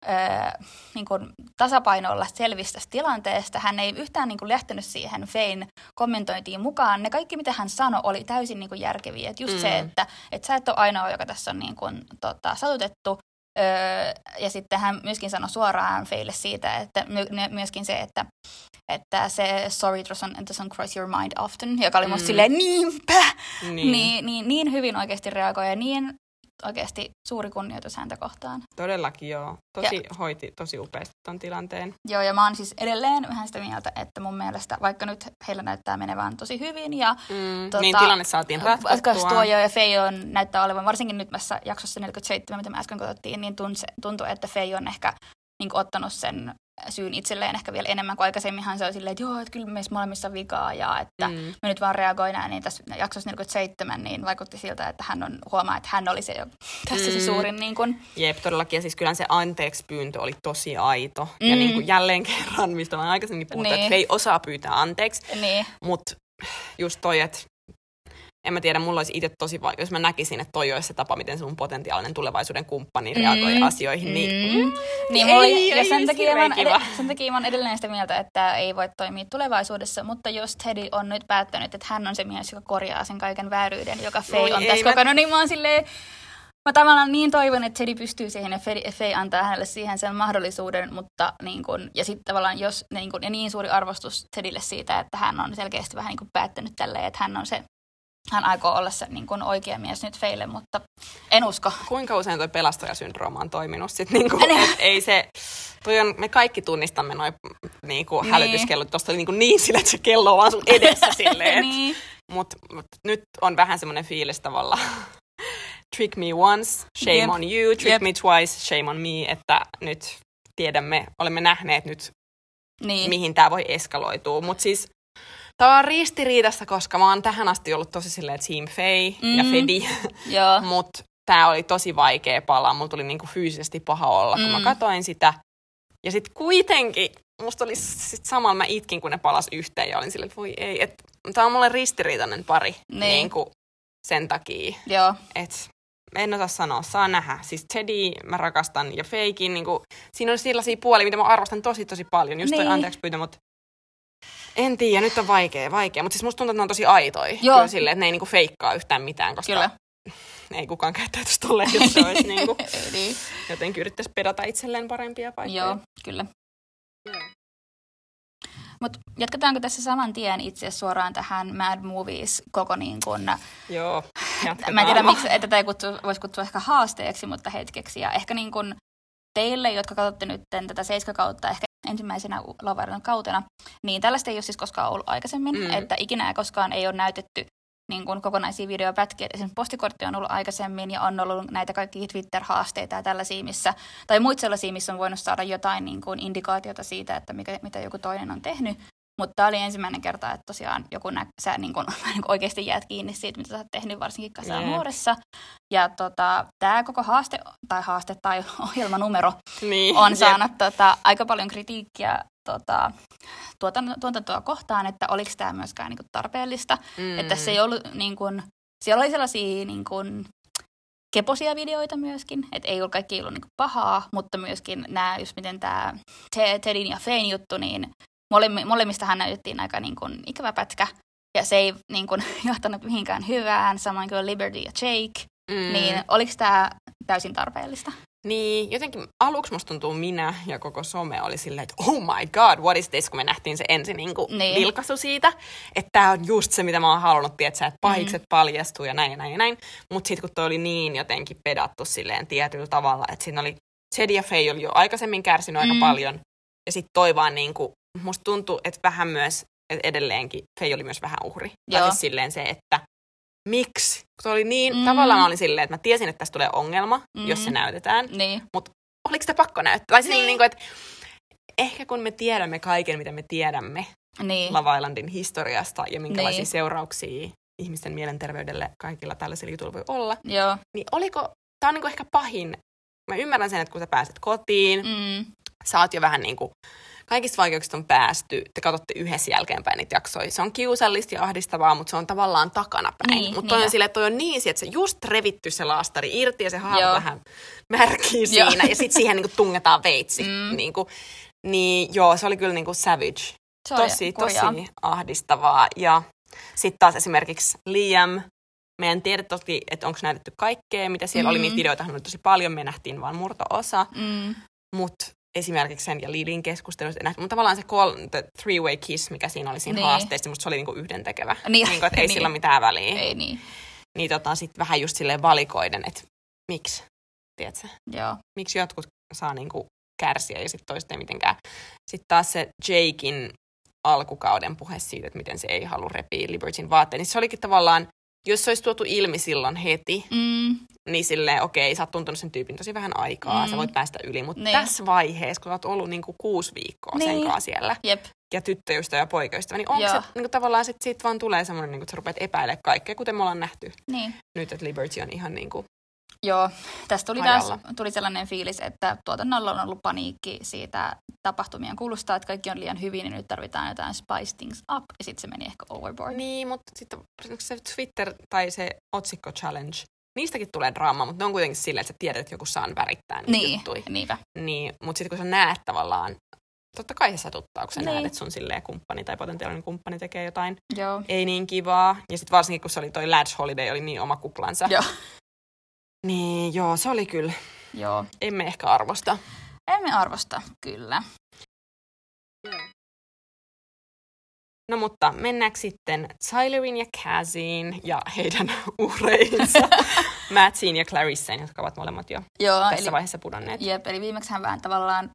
äh, niinku, tasapainolla selvisi tästä tilanteesta. Hän ei yhtään niinku, lähtenyt siihen Fayn kommentointiin mukaan. Ne kaikki, mitä hän sanoi, oli täysin niinku, järkeviä. Että just mm. se, että et sä et ole ainoa, joka tässä on niinku, tota, satutettu. Öö, ja sitten hän myöskin sanoi suoraan Faylle siitä, että my, myöskin se, että, että se sorry doesn't, doesn't cross your mind often, joka oli mm. musta silleen niinpä, niin. Niin, niin, niin hyvin oikeasti reagoi ja niin oikeasti suuri kunnioitus häntä kohtaan. Todellakin joo, tosi ja. hoiti tosi upeasti ton tilanteen. Joo ja mä oon siis edelleen vähän sitä mieltä, että mun mielestä vaikka nyt heillä näyttää menevän tosi hyvin ja mm, tota, niin tilanne saatiin ratkaistua. Ja Faye on näyttää olevan, varsinkin nyt tässä jaksossa neljäkymmentäseitsemän, mitä me äsken katsottiin, niin tuntuu, että Faye on ehkä niin kuin, ottanut sen syyn itselleen ehkä vielä enemmän kuin aikaisemminhan se oli silleen, että joo, että kyllä meissä molemmissa on vikaa ja että mm. me nyt vaan reagoidaan, niin tässä jaksossa neljäkymmentäseitsemän niin vaikutti siltä, että hän on huomaa, että hän oli se jo tässä mm. se suurin niin kuin. Jep, todellakin ja siis kyllähän se anteeksi pyyntö oli tosi aito mm. ja niin kuin jälleen kerran, mistä mä aikaisemmin puhuttiin, niin. Että ei osaa pyytää anteeksi, niin. Mutta just toi, että en mä tiedä, mulla olisi itse tosi vaikea, jos mä näkisin, että toi olisi se tapa, miten sun potentiaalinen tulevaisuuden kumppani reagoi mm. asioihin, niin, mm. Mm. niin ei, ei, ja sen, ei, takia mä ed- sen takia mä oon edelleen sitä mieltä, että ei voi toimia tulevaisuudessa, mutta jos Teddy on nyt päättänyt, että hän on se mies, joka korjaa sen kaiken vääryyden, joka Faye Noi, on tässä kokonaan, mä... niin mä oon silleen, mä tavallaan niin toivon, että Teddy pystyy siihen ja Faye antaa hänelle siihen sen mahdollisuuden, mutta niin kun, ja sitten tavallaan jos, niin kun, ja niin suuri arvostus Teddylle siitä, että hän on selkeästi vähän niin kun päättänyt tälleen, että hän on se hän aikoo olla se niin kuin oikea mies nyt Faylle, mutta en usko. Kuinka usein toi pelastajasyndrooma on toiminut sitten? Niin ei se, toi on, me kaikki tunnistamme noi niin kuin niin. hälytyskellot. Tuosta oli niin, kuin niin sillä, että se kello on vaan sun edessä silleen. Niin. Mutta mut, nyt on vähän semmoinen fiilis tavallaan. Trick me once, shame yep. on you. Trick yep. me twice, shame on me. Että nyt tiedämme, olemme nähneet nyt, niin. mihin tää voi eskaloitua. Mutta siis... Tämä on ristiriidassa, koska mä oon tähän asti ollut tosi silleen team Faye mm-hmm. ja Fedi, mutta tämä oli tosi vaikea palaa. Mulla tuli niinku fyysisesti paha olla, kun mm. mä katoin sitä. Ja sitten kuitenkin, musta oli sit samalla, mä itkin, kun ne palas yhteen ja olin silleen, että voi ei. Et, tämä on mulle ristiriitainen pari niin. niinku sen takia. Joo. Et, en osaa sanoa, saa nähdä. Siis Teddy, mä rakastan ja Fayekin. Niinku, siinä on sellaisia puolia, mitä mä arvostan tosi tosi paljon. Just niin. toi anteeksi pyytä, mutta... En tiedä, nyt on vaikea, vaikea. Mutta siis musta tuntuu, että ne on tosi aitoja. Kyllä silleen, että ne ei niinku feikkaa yhtään mitään, koska Kyllä. ei kukaan käyttäytyisi tolleen, jos se olisi niinku. Niin. Jotenkin yrittäisi pedata itselleen parempia paikkoja. Joo, kyllä. Yeah. Mutta jatketaanko tässä saman tien itse suoraan tähän Mad Movies koko niin kuin... Joo, jatketaan. Mä en tiedä, miksi, että tätä kutsu, voisi kutsua ehkä haasteeksi, mutta hetkeksi. Ja ehkä niin kuin teille, jotka katsotte nyt tätä seiska kautta, ehkä ensimmäisenä Love Islandin kautena, niin tällaista ei ole siis koskaan ollut aikaisemmin, mm. että ikinä koskaan ei ole näytetty niin kuin kokonaisia videopätkiä. Esimerkiksi postikortti on ollut aikaisemmin ja on ollut näitä kaikkia Twitter-haasteita ja tällaisia, missä, tai muita sellaisia, missä on voinut saada jotain niin kuin indikaatiota siitä, että mikä, mitä joku toinen on tehnyt. Mutta tämä oli ensimmäinen kerta, että tosiaan joku nä- sä niin kun, oikeasti jäät kiinni siitä, mitä sä oot tehnyt, varsinkin Casa Amorissa. Ja tota, tämä koko haaste tai, haaste tai ohjelmanumero niin, on saanut tota, aika paljon kritiikkiä tota, tuotantoa kohtaan, että oliko tämä myöskään niin kun, tarpeellista. Mm. Että se ei ollut, niin kun, siellä oli sellaisia niin kun, keposia videoita myöskin, että ei ole kaikki ollut niin kun, pahaa, mutta myöskin nämä, just miten tämä Teddyn ja Fayn juttu, niin molemmista näytettiin aika niin kuin ikävä pätkä, ja se ei niin kuin johtanut mihinkään hyvään, samoin kuin Liberty ja Jake. Mm. Niin oliko tämä täysin tarpeellista? Niin, jotenkin aluksi musta tuntuu minä ja koko some oli silleen, että oh my god, what is this, kun me nähtiin se ensin niin kuin niin. vilkaisu siitä. Että tää on just se, mitä mä oon halunnut, tietää, että pahikset mm-hmm. paljastuu ja näin ja näin ja näin. Mut sit kun toi oli niin jotenkin pedattu silleen tietyllä tavalla, että siinä oli, Teddy ja Faye oli jo aikaisemmin kärsinyt mm-hmm. aika paljon, ja sit toi vaan niin kuin, musta tuntuu, että vähän myös, että edelleenkin Faye oli myös vähän uhri. Joo. Tai siis silleen se, että miksi? Se oli niin, mm. tavallaan oli silleen, että mä tiesin, että tässä tulee ongelma, mm. jos se näytetään. Niin. Mutta oliko sitä pakko näyttää? Tai niin. Niin kuin, että ehkä kun me tiedämme kaiken, mitä me tiedämme niin. Love Islandin historiasta ja minkälaisia niin. seurauksia ihmisten mielenterveydelle kaikilla tällaisilla jutuilla voi olla. Joo. Niin oliko, tää on niin kuin ehkä pahin mä ymmärrän sen, että kun sä pääset kotiin, mm. sä oot jo vähän niin kuin, kaikista vaikeuksista on päästy, te katsotte yhdessä jälkeenpäin niitä jaksoja. Se on kiusallista ja ahdistavaa, mutta se on tavallaan takanapäin. Niin, mutta toi niin on silleen, että toi on niin, että se just revitty se laastari irti ja se haava joo. vähän märkii siinä. Joo. Ja sitten siihen niinku tungetaan veitsi. Mm. Niinku, niin joo, se oli kyllä niinku savage. Se tosi, kurjaa. tosi ahdistavaa. Ja sitten taas esimerkiksi Liam. Mä en tiedä toki, että onko näytetty kaikkea, mitä siellä mm. oli. Niitä videoitahan oli tosi paljon, me nähtiin vaan murto-osa. Mm. Mut esimerkiksi sen ja Lilin keskustelusta en nähty. Mutta tavallaan se call, the three-way kiss, mikä siinä oli siinä niin. haasteessa, mutta se oli niinku yhdentekevä. Niin. Niinku, että ei niin. sillä mitään väliä. Ei niin. Niin tota, sit vähän just silleen valikoiden, että miksi, tiedätkö? Joo. Miksi jotkut saa niinku kärsiä ja sit toista ei mitenkään. Sitten taas se Jakein alkukauden puhe siitä, että miten se ei halua repiä Libertyn vaatteen. Niin se olikin tavallaan, jos se olisi tuotu ilmi silloin heti, mm. niin silleen, okei, sä oot tuntunut sen tyypin tosi vähän aikaa, mm. sä voit päästä yli. Mutta niin. tässä vaiheessa, kun sä oot ollut niinku kuusi viikkoa niin. sen kaa siellä, jep. ja tyttöystävä ja poikaystävä, niin onko se niinku, tavallaan sit, siitä vaan tulee semmoinen, niinku, että sä rupeat epäilemään kaikkea, kuten me ollaan nähty niin. nyt, että Liberty on ihan niinku joo, tästä tuli, taas, tuli sellainen fiilis, että tuotannolla on ollut paniikki siitä tapahtumien kulusta, että kaikki on liian hyvin, niin nyt tarvitaan jotain spice things up, ja sitten se meni ehkä overboard. Niin, mutta sitten se Twitter tai se otsikko challenge, niistäkin tulee draamaa, mutta ne on kuitenkin silleen, että sä tiedät, että joku saan värittää niitä niin, juttuja. Niinpä. Niin, mutta sitten kun sä näet tavallaan, totta kai se satuttaa, kun sä niin. näet, että sun silleen kumppani tai potentiaalinen kumppani tekee jotain joo. ei niin kivaa, ja sitten varsinkin kun se oli toi Lads Holiday, oli niin oma kuplansa. Joo. Niin, joo, se oli kyllä. Joo. Emme ehkä arvosta. Emme arvosta, kyllä. No mutta mennäänkö sitten Tylerin ja Kaziin ja heidän uhreinsa, Mattiin ja Clarisseen, jotka ovat molemmat jo joo, tässä eli, vaiheessa pudonneet. Jep, eli viimeksihän vähän tavallaan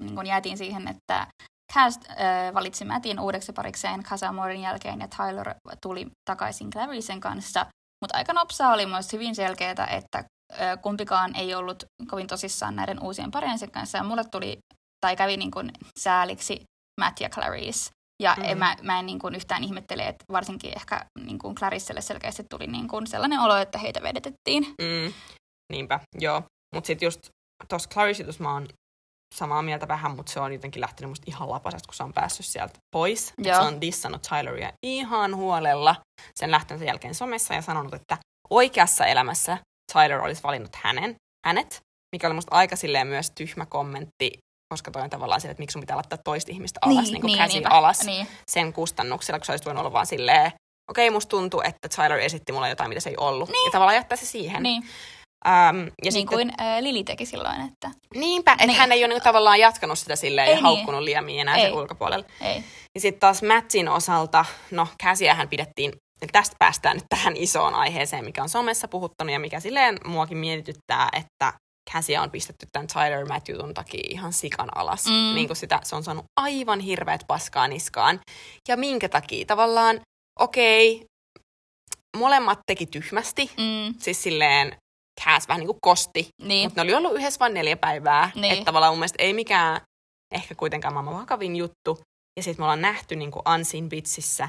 niin kun jäätiin siihen, että Kaz äh, valitsi Mattin uudeksi parikseen Casa Amorin jälkeen ja Tyler tuli takaisin Clarisen kanssa. Mutta aika nopsaa oli myös hyvin selkeää, että kumpikaan ei ollut kovin tosissaan näiden uusien pariensa kanssa. Ja mulle tuli, tai kävi niin kuin sääliksi Matt ja Clarisse. Ja mm-hmm. mä, mä en niin kuin yhtään ihmettele, että varsinkin ehkä niin kuin Clarisselle selkeästi tuli niin kuin sellainen olo, että heitä vedetettiin. Mm. Niinpä, joo. Mutta sitten just tuossa Clarisse mä oon samaa mieltä vähän, mutta se on jotenkin lähtenyt musta ihan lapasesta, kun se on päässyt sieltä pois. Se on dissannut Tyleria ihan huolella sen lähtönsä jälkeen somessa ja sanonut, että oikeassa elämässä Tyler olisi valinnut hänen, hänet, mikä oli musta aika silleen myös tyhmä kommentti, koska toi on tavallaan silleen, että miksi sun pitää laittaa toista ihmistä alas, niin, niin kuin niin, käsi niinpä. alas niin. sen kustannuksella, kun se olisi voinut olla vaan silleen, okei, okay, musta tuntuu, että Tyler esitti mulle jotain, mitä se ei ollut. Niin. Ja tavallaan jättää se siihen. Niin. Um, ja niin sitten, kuin äh, Lili teki silloin, että niinpä, että niin. hän ei ole niin, tavallaan jatkanut sitä silleen ei, ja haukkunut Liamiin enää sen ulkopuolelle. Ei. Ja sitten taas Mattin osalta, no käsiähän pidettiin, tästä päästään nyt tähän isoon aiheeseen, mikä on somessa puhuttanut ja mikä silleen muakin mietityttää, että käsiä on pistetty tämän Tyler Matthewton takia ihan sikan alas. Mm. Niin kuin sitä, se on saanut aivan hirveät paskaa niskaan. Ja minkä takia tavallaan, okei, okay, molemmat teki tyhmästi, mm. siis silleen Cass vähän niin kuin kosti, niin. mutta ne oli ollut yhdessä vain neljä päivää. Niin. Että tavallaan mun mielestä ei mikään ehkä kuitenkaan maailman vakavin juttu. Ja sitten me ollaan nähty niin kuin Ansin bitsissä,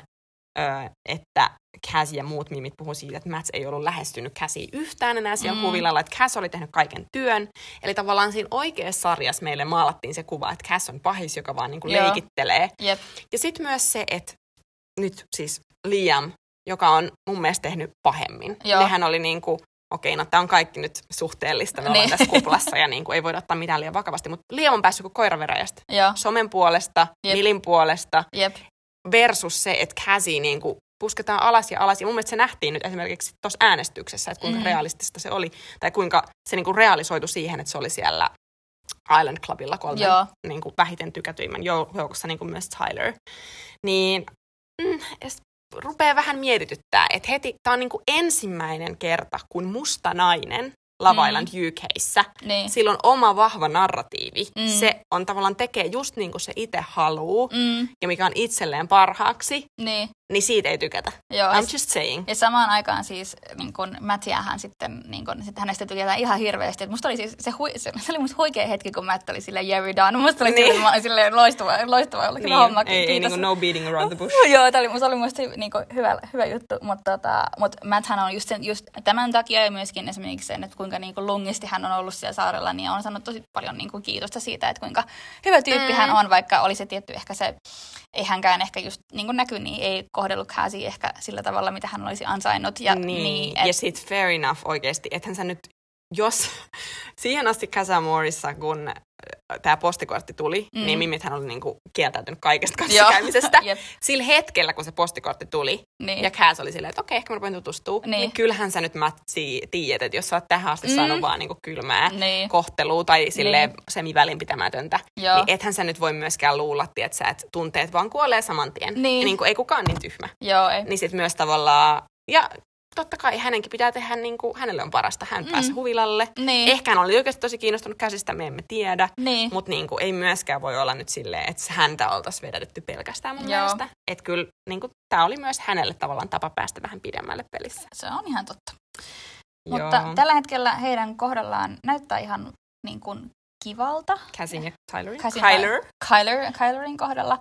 että Cass ja muut mimit puhuu siitä, että Mats ei ollut lähestynyt Cassia yhtään enää siellä mm. kuvilla, että Cass oli tehnyt kaiken työn. Eli tavallaan siinä oikeassa sarjassa meille maalattiin se kuva, että Cass on pahis, joka vaan niin kuin leikittelee. Yep. Ja sitten myös se, että nyt siis Liam, joka on mun mielestä tehnyt pahemmin. Joo. Nehän oli niin kuin okei, no tää on kaikki nyt suhteellista, me ollaan niin. tässä kuplassa ja niin kuin, ei voida ottaa mitään liian vakavasti, mutta Liam on päässyt kuin koiraveräjästä. Joo. Somen puolesta, jep. Millin puolesta, jep. versus se, että Cassie niin kuin pusketaan alas ja alas. Ja mun mielestä se nähtiin nyt esimerkiksi tuossa äänestyksessä, että kuinka mm. realistista se oli, tai kuinka se niin kuin realisoitu siihen, että se oli siellä Island Clubilla kolmen niin kuin vähiten tykätyimmän joukossa, niin kuin myös Tyler. Niin, mm, rupeaa vähän mietityttää, että heti, tää on niinku ensimmäinen kerta, kun musta nainen Love Island mm. U K:ssä, niin. sillä on oma vahva narratiivi. Mm. Se on tavallaan tekee just niin kuin se itse haluu mm. ja mikä on itselleen parhaaksi. Niin. niin siitä ei tykätä. Joo, I'm just saying. Ja samaan aikaan siis niin kun Mattiahan sitten, niin kun, sit hänestä tykätään ihan hirveästi. Et musta oli siis, se, hui, se, se oli musta huikea hetki, kun Matt oli silleen yeah, we're done. Musta oli niin. silleen, silleen loistava, loistava jollakin niin. hommakin. Ei, ei niin kuin no beating around the bush. Joo, tää oli, musta oli musta niin kun, hyvä, hyvä juttu. Mutta tota, mut Matthän on just, sen, just tämän takia ja myöskin esimerkiksi sen, että kuinka niin kun lungisti hän on ollut siellä saarella, niin on saanut tosi paljon niin kun, kiitosta siitä, että kuinka hyvä tyyppi mm. hän on, vaikka oli se tietty ehkä se, ei hänkään ehkä just niin kuin näkyy, niin ei kohdellut Cassiä ehkä sillä tavalla, mitä hän olisi ansainnut. Ja, niin, niin et... ja sit fair enough oikeesti. Ethän sä nyt, jos siihen asti Casa Amorissa, kun tää postikortti tuli, mm. niin Mimithän oli niinku kieltäytynyt kaikesta kanssakäymisestä. Sillä hetkellä, kun se postikortti tuli, niin. ja Cass oli silleen, että okei, okay, ehkä mä rupean tutustua. Niin. Niin kyllähän sä nyt Matti tiedät, että jos sä oot tähän asti mm. saanut vaan niinku kylmää niin. kohtelua tai silleen niin. semivälinpitämätöntä, joo. niin ethän sä nyt voi myöskään luulla, että sä et tunteet vaan kuolee saman tien. Niin. Niinku, ei kukaan niin tyhmä. Joo, ei. Niin sit myös tavallaan... Ja, totta kai hänenkin pitää tehdä, niin kuin hänelle on parasta. Hän mm. pääsi huvilalle. Niin. Ehkä hän oli oikeasti tosi kiinnostunut Cassista, me emme tiedä. Niin. Mutta niin kuin, ei myöskään voi olla nyt silleen, että häntä oltaisiin vedätetty pelkästään mun Joo. mielestä. Että kyllä niin kuin, tämä oli myös hänelle tavallaan tapa päästä vähän pidemmälle pelissä. Se on ihan totta. Joo. Mutta tällä hetkellä heidän kohdallaan näyttää ihan niin kuin kivalta. Casin ja Tylerin. Kyler. Kyler, Kylerin kohdalla.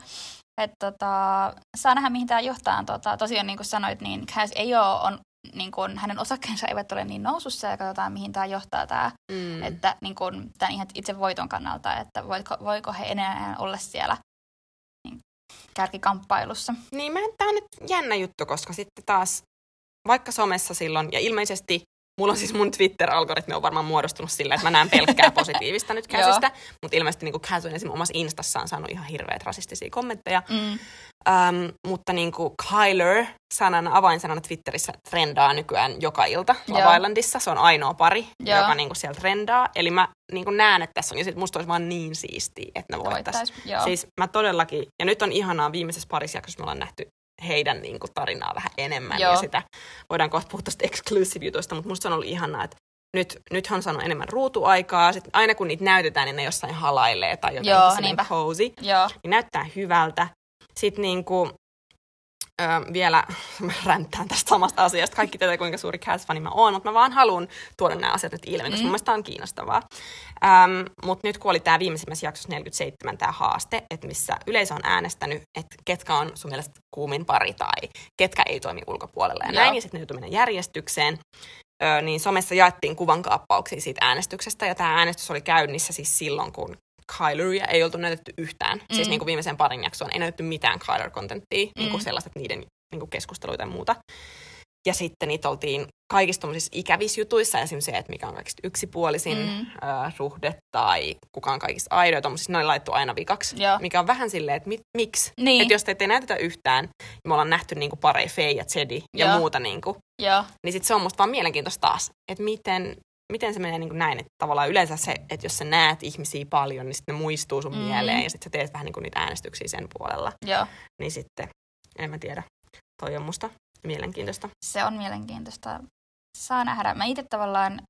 Että tota, saa nähdä, mihin tämä johtaa. Tota, tosiaan niin kuin sanoit, niin Cass ei ole... On niin kun hänen osakkeensa eivät ole niin nousussa ja katsotaan, mihin tämä johtaa tämä, mm. että niin kun, tämän ihan itse voiton kannalta, että voiko, voiko he enää olla siellä niin, kärkikamppailussa. Niin, tämä on nyt jännä juttu, koska sitten taas vaikka somessa silloin, ja ilmeisesti mulla on siis mun Twitter-algoritmi on varmaan muodostunut sillä, että mä näen pelkkää positiivista nyt Cassistä, mutta ilmeisesti niin Cass on esimerkiksi omassa Instassaan saanut ihan hirveät rasistisia kommentteja. Mm. Um, mutta niin kuin Kyler sanana, avainsanana Twitterissä trendaa nykyään joka ilta Love Islandissa. Se on ainoa pari, Joo. joka niin kuin siellä trendaa. Eli mä niin kuin näen, että tässä on, ja sit musta olisi vaan niin siistiä, että ne voittaisi. Siis mä todellakin, ja nyt on ihanaa viimeisessä parissa jaksossa me ollaan nähty heidän niin kuin, tarinaa vähän enemmän, Joo. ja sitä voidaan kohta puhua tästä exclusive-jutusta, mutta musta on ollut ihanaa, että nyt, nythän on saanut enemmän ruutuaikaa, sitten aina kun niitä näytetään, niin ne jossain halailee tai jotenkin sellainen poosi, niin näyttää hyvältä. Sitten niin kuin, ö, vielä ränttään tästä samasta asiasta, kaikki tätä kuinka suuri Cass-fani mä oon, mutta mä vaan haluan tuoda nämä asiat nyt ilmi, mm. koska mun mielestä on kiinnostavaa. Ähm, mutta nyt kun oli tämä viimeisimmässä jaksossa neljäkymmentäseitsemän tämä haaste, että missä yleisö on äänestänyt, että ketkä on sun mielestä kuumin pari tai ketkä ei toimi ulkopuolella ja Joo. näin, ja sitten ne joutuu mennä järjestykseen. Ö, niin somessa jaettiin kuvankaappauksia siitä äänestyksestä, ja tämä äänestys oli käynnissä siis silloin, kun Kyleria ei oltu näytetty yhtään. Mm. Siis niin kuin viimeiseen parin jaksoon ei näytetty mitään Kyler-kontenttia, mm. niin kuin sellaista, että niiden niin kuin keskusteluita ja muuta. Ja sitten niitä oltiin kaikissa tuollaisissa ikävissä jutuissa, esimerkiksi se, että mikä on kaikista yksipuolisin mm. uh, suhde tai kuka on kaikista aidoja, tuollaisissa ne oli laittu aina vikaksi, Joo. mikä on vähän silleen, että mit, miksi? Niin. Että jos te ette näytetä yhtään, me ollaan nähty niin kuin pareja Faye ja Teddy ja muuta, niin, kuin, niin sit se on musta vaan mielenkiintoista taas, että miten... Miten se menee niin kuin näin, että tavallaan yleensä se, että jos sä näet ihmisiä paljon, niin sitten ne muistuu sun mm. mieleen ja sitten sä teet vähän niin kuin niitä äänestyksiä sen puolella. Joo. Niin sitten, en mä tiedä, toi on musta mielenkiintoista. Se on mielenkiintoista. Saa nähdä. Mä itse tavallaan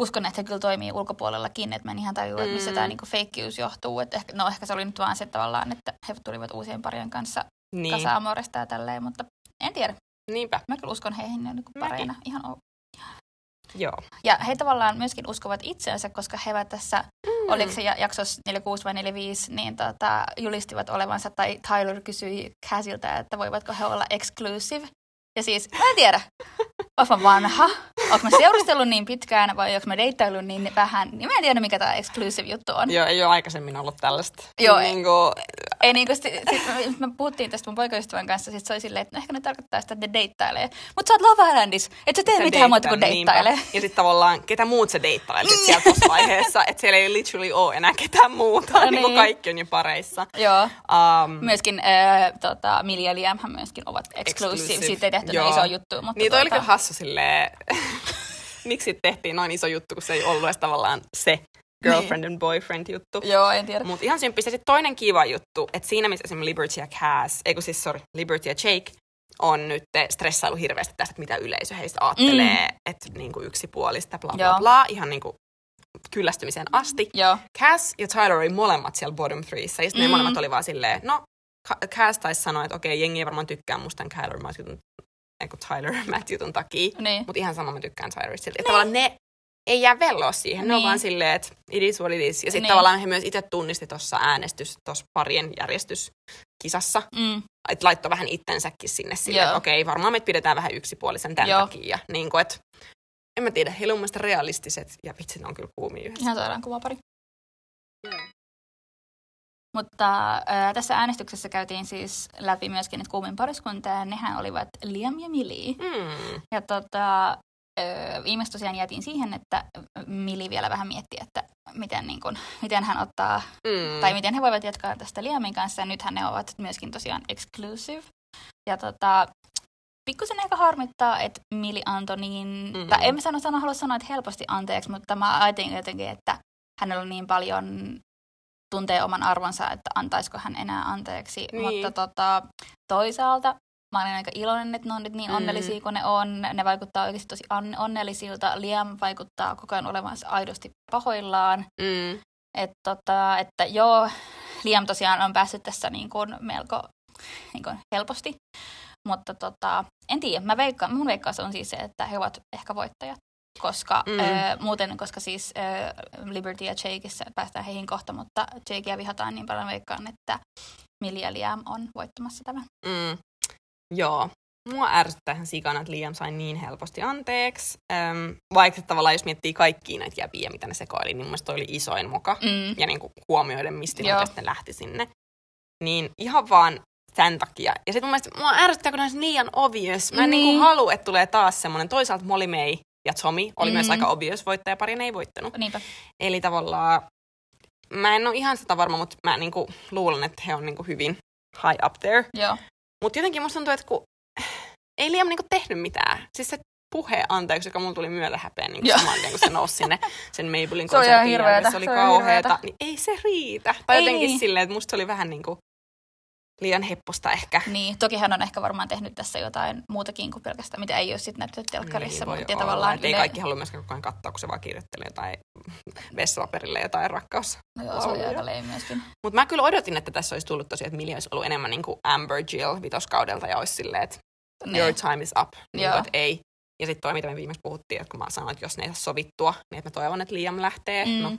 uskon, että se kyllä toimii ulkopuolellakin, että mä en ihan tajua, että missä mm. tämä niin kuin feikkiys johtuu. Että ehkä, no ehkä se oli nyt vaan se tavallaan, että he tulivat uusien parien kanssa niin. Casa Amorista ja tälleen, mutta en tiedä. Niinpä. Mä kyllä uskon heihin niin kuin pareina. Ihan ok. Joo. Ja he tavallaan myöskin uskovat itseänsä, koska he ovat tässä, mm. oliko se jaksossa neljäkymmentäkuusi vai neljäkymmentäviisi, niin tota, julistivat olevansa, tai Tyler kysyi Cassiltä, että voivatko he olla exclusive. Ja siis, mä en tiedä, ootko mä vanha, ootko mä seurustellut niin pitkään vai ootko mä deittaillut niin vähän, niin mä en tiedä mikä tää exclusive juttu on. Joo, ei ole aikaisemmin ollut tällaista. Joo, niin kuin... ei niin kuin, sit, sit me puhuttiin tästä mun poikaystävän kanssa, sit se oli silleen, että no ehkä ne tarkoittaa sitä, että ne deittailee. Mut sä oot Love Islandissa, et sä tee sä mitään muuta kuin deittailee. Niinpä. Ja sit tavallaan, ketä muut sä deittailet mm. siellä tossa vaiheessa, et siellä ei literally ole enää ketään muuta, no niin. niin kuin kaikki on jo pareissa. Joo, um, myöskin äh, tota, Millie ja Liamhan myöskin ovat exclusive, exclusive. Siitä ei tehty Joo. iso juttu. Mutta niin toi tuota... oli kyllä hassu silleen, miksi tehtiin noin iso juttu, kun se ei ollut edes tavallaan se. Girlfriend niin. and boyfriend juttu. Joo, en tiedä. Mutta ihan symppistä. Sitten toinen kiva juttu, että siinä missä esimerkiksi Liberty ja Cass, ei kun siis sorry, Liberty ja Jake on nyt stressailu hirveästi tästä, että mitä yleisö heistä ajattelee, mm. että niinku yksipuolista, bla bla Joo. bla, ihan niinku kyllästymiseen asti. Joo. Cass ja Tyler oli molemmat siellä bottom threeissä, ja sitten mm. ne molemmat oli vaan silleen, no Cass taisi sanoa, että okei, jengi ei varmaan tykkää musta tämän Kyler, mä oon Tyler Matthewton takia, niin. Mutta ihan sama mä tykkään Tylerista. Niin. Tavallaan ne ei jää velloa siihen, niin. Ne on vaan silleen, että it is what it is. Ja sitten niin. Tavallaan he myös itse tunnisti tuossa äänestys, tuossa parien järjestyskisassa, mm. että laittoi vähän itsensäkin sinne silleen, että okei, varmaan meitä pidetään vähän yksipuolisen tämän Joo. takia. Ja niin kuin, että en mä tiedä, heillä on mun mielestä realistiset ja vitsi, ne on kyllä kuumia yhdessä. Ihan saadaan kuvapari. Mm. Mutta äh, tässä äänestyksessä käytiin siis läpi myöskin, että kuumin pariskuntaa, ja nehän olivat Liam ja Millie. Mm. Ja tota, äh, viimeksi tosiaan jäätiin siihen, että Millie vielä vähän miettii, että miten, niin kun, miten hän ottaa, mm. tai miten he voivat jatkaa tästä Liamin kanssa, ja nythän ne ovat myöskin tosiaan exclusive. Ja tota, pikkusen ehkä harmittaa, että Millie antoi niin, mm-hmm. tai en mä sano, sano, halua sanoa, että helposti anteeksi, mutta mä ajattelin jotenkin, että hänellä on niin paljon... tuntee oman arvonsa, että antaisiko hän enää anteeksi. Niin. Mutta tota, toisaalta mä olen aika iloinen, että ne on nyt niin onnellisia mm. kuin ne on. Ne vaikuttaa oikeasti tosi onnellisilta. Liam vaikuttaa koko ajan olevansa aidosti pahoillaan. Mm. Et tota, että joo, Liam tosiaan on päässyt tässä niin kuin melko niin kuin helposti. Mutta tota, en tiedä, mä veikkaan, mun veikkaus on siis se, että he ovat ehkä voittajat. Koska mm. ö, muuten, koska siis ö, Liberty ja Jakeissa päästään heihin kohta, mutta Jakea vihataan niin paljon veikkaan, että Millie ja Liam on voittamassa tämän. Mm. Joo. Mua ärsyttää ihan sikana, että Liam sai niin helposti anteeksi. Öm, vaikka tavallaan jos miettii kaikkia näitä jäbiä, mitä ne sekoili, niin mun mielestä toi oli isoin moka. Mm. Ja niin kuin huomioiden, mistä ne lähti sinne. Niin ihan vaan sen takia. Ja sit mun mielestä mua ärsyttää, kun ne olisi liian obvious. Mä en mm. niin kuin halua, että tulee taas semmoinen toisaalta Molly-Mae ja Tommy oli mm-hmm. myös aika obvious voittaja, pari ne ei voittanut. Niinpä. Eli tavallaan, mä en ole ihan sitä varma, mutta mä niinku luulen, että he on niinku hyvin high up there. Joo. Mut jotenkin musta tuntuu, että kun ei Liam niinku tehnyt mitään. Siis se puhe anteeksi, joka mulla tuli myöllä häpeä niinku saman tien, kun se nousi sinne sen Maybellin konserttiin, ja se oli kauheeta. Niin ei se riitä. Tai ei. Jotenkin silleen, että musta oli vähän niinku liian hepposta ehkä. Niin, toki hän on ehkä varmaan tehnyt tässä jotain muutakin kuin pelkästään, mitä ei ole sitten näytetty telkkarissa. Niin, mutta tavallaan yle... Ei kaikki halua myöskään koko ajan katsoa, kun se vaan kirjoittelee jotain vessapaperille jotain rakkaus. No joo, se oli aika leimi myöskin. Mutta mä kyllä odotin, että tässä olisi tullut tosiaan, että Millie olisi ollut enemmän niin kuin Amber Jill vitoskaudelta ja olisi silleen, että ne. Your time is up. Niin kuin, ei. Ja sitten toi, mitä me viimeksi puhuttiin, että kun mä sanoin, että jos ne ei saa sovittua, niin että mä toivon, että Liam lähtee. Mm. No,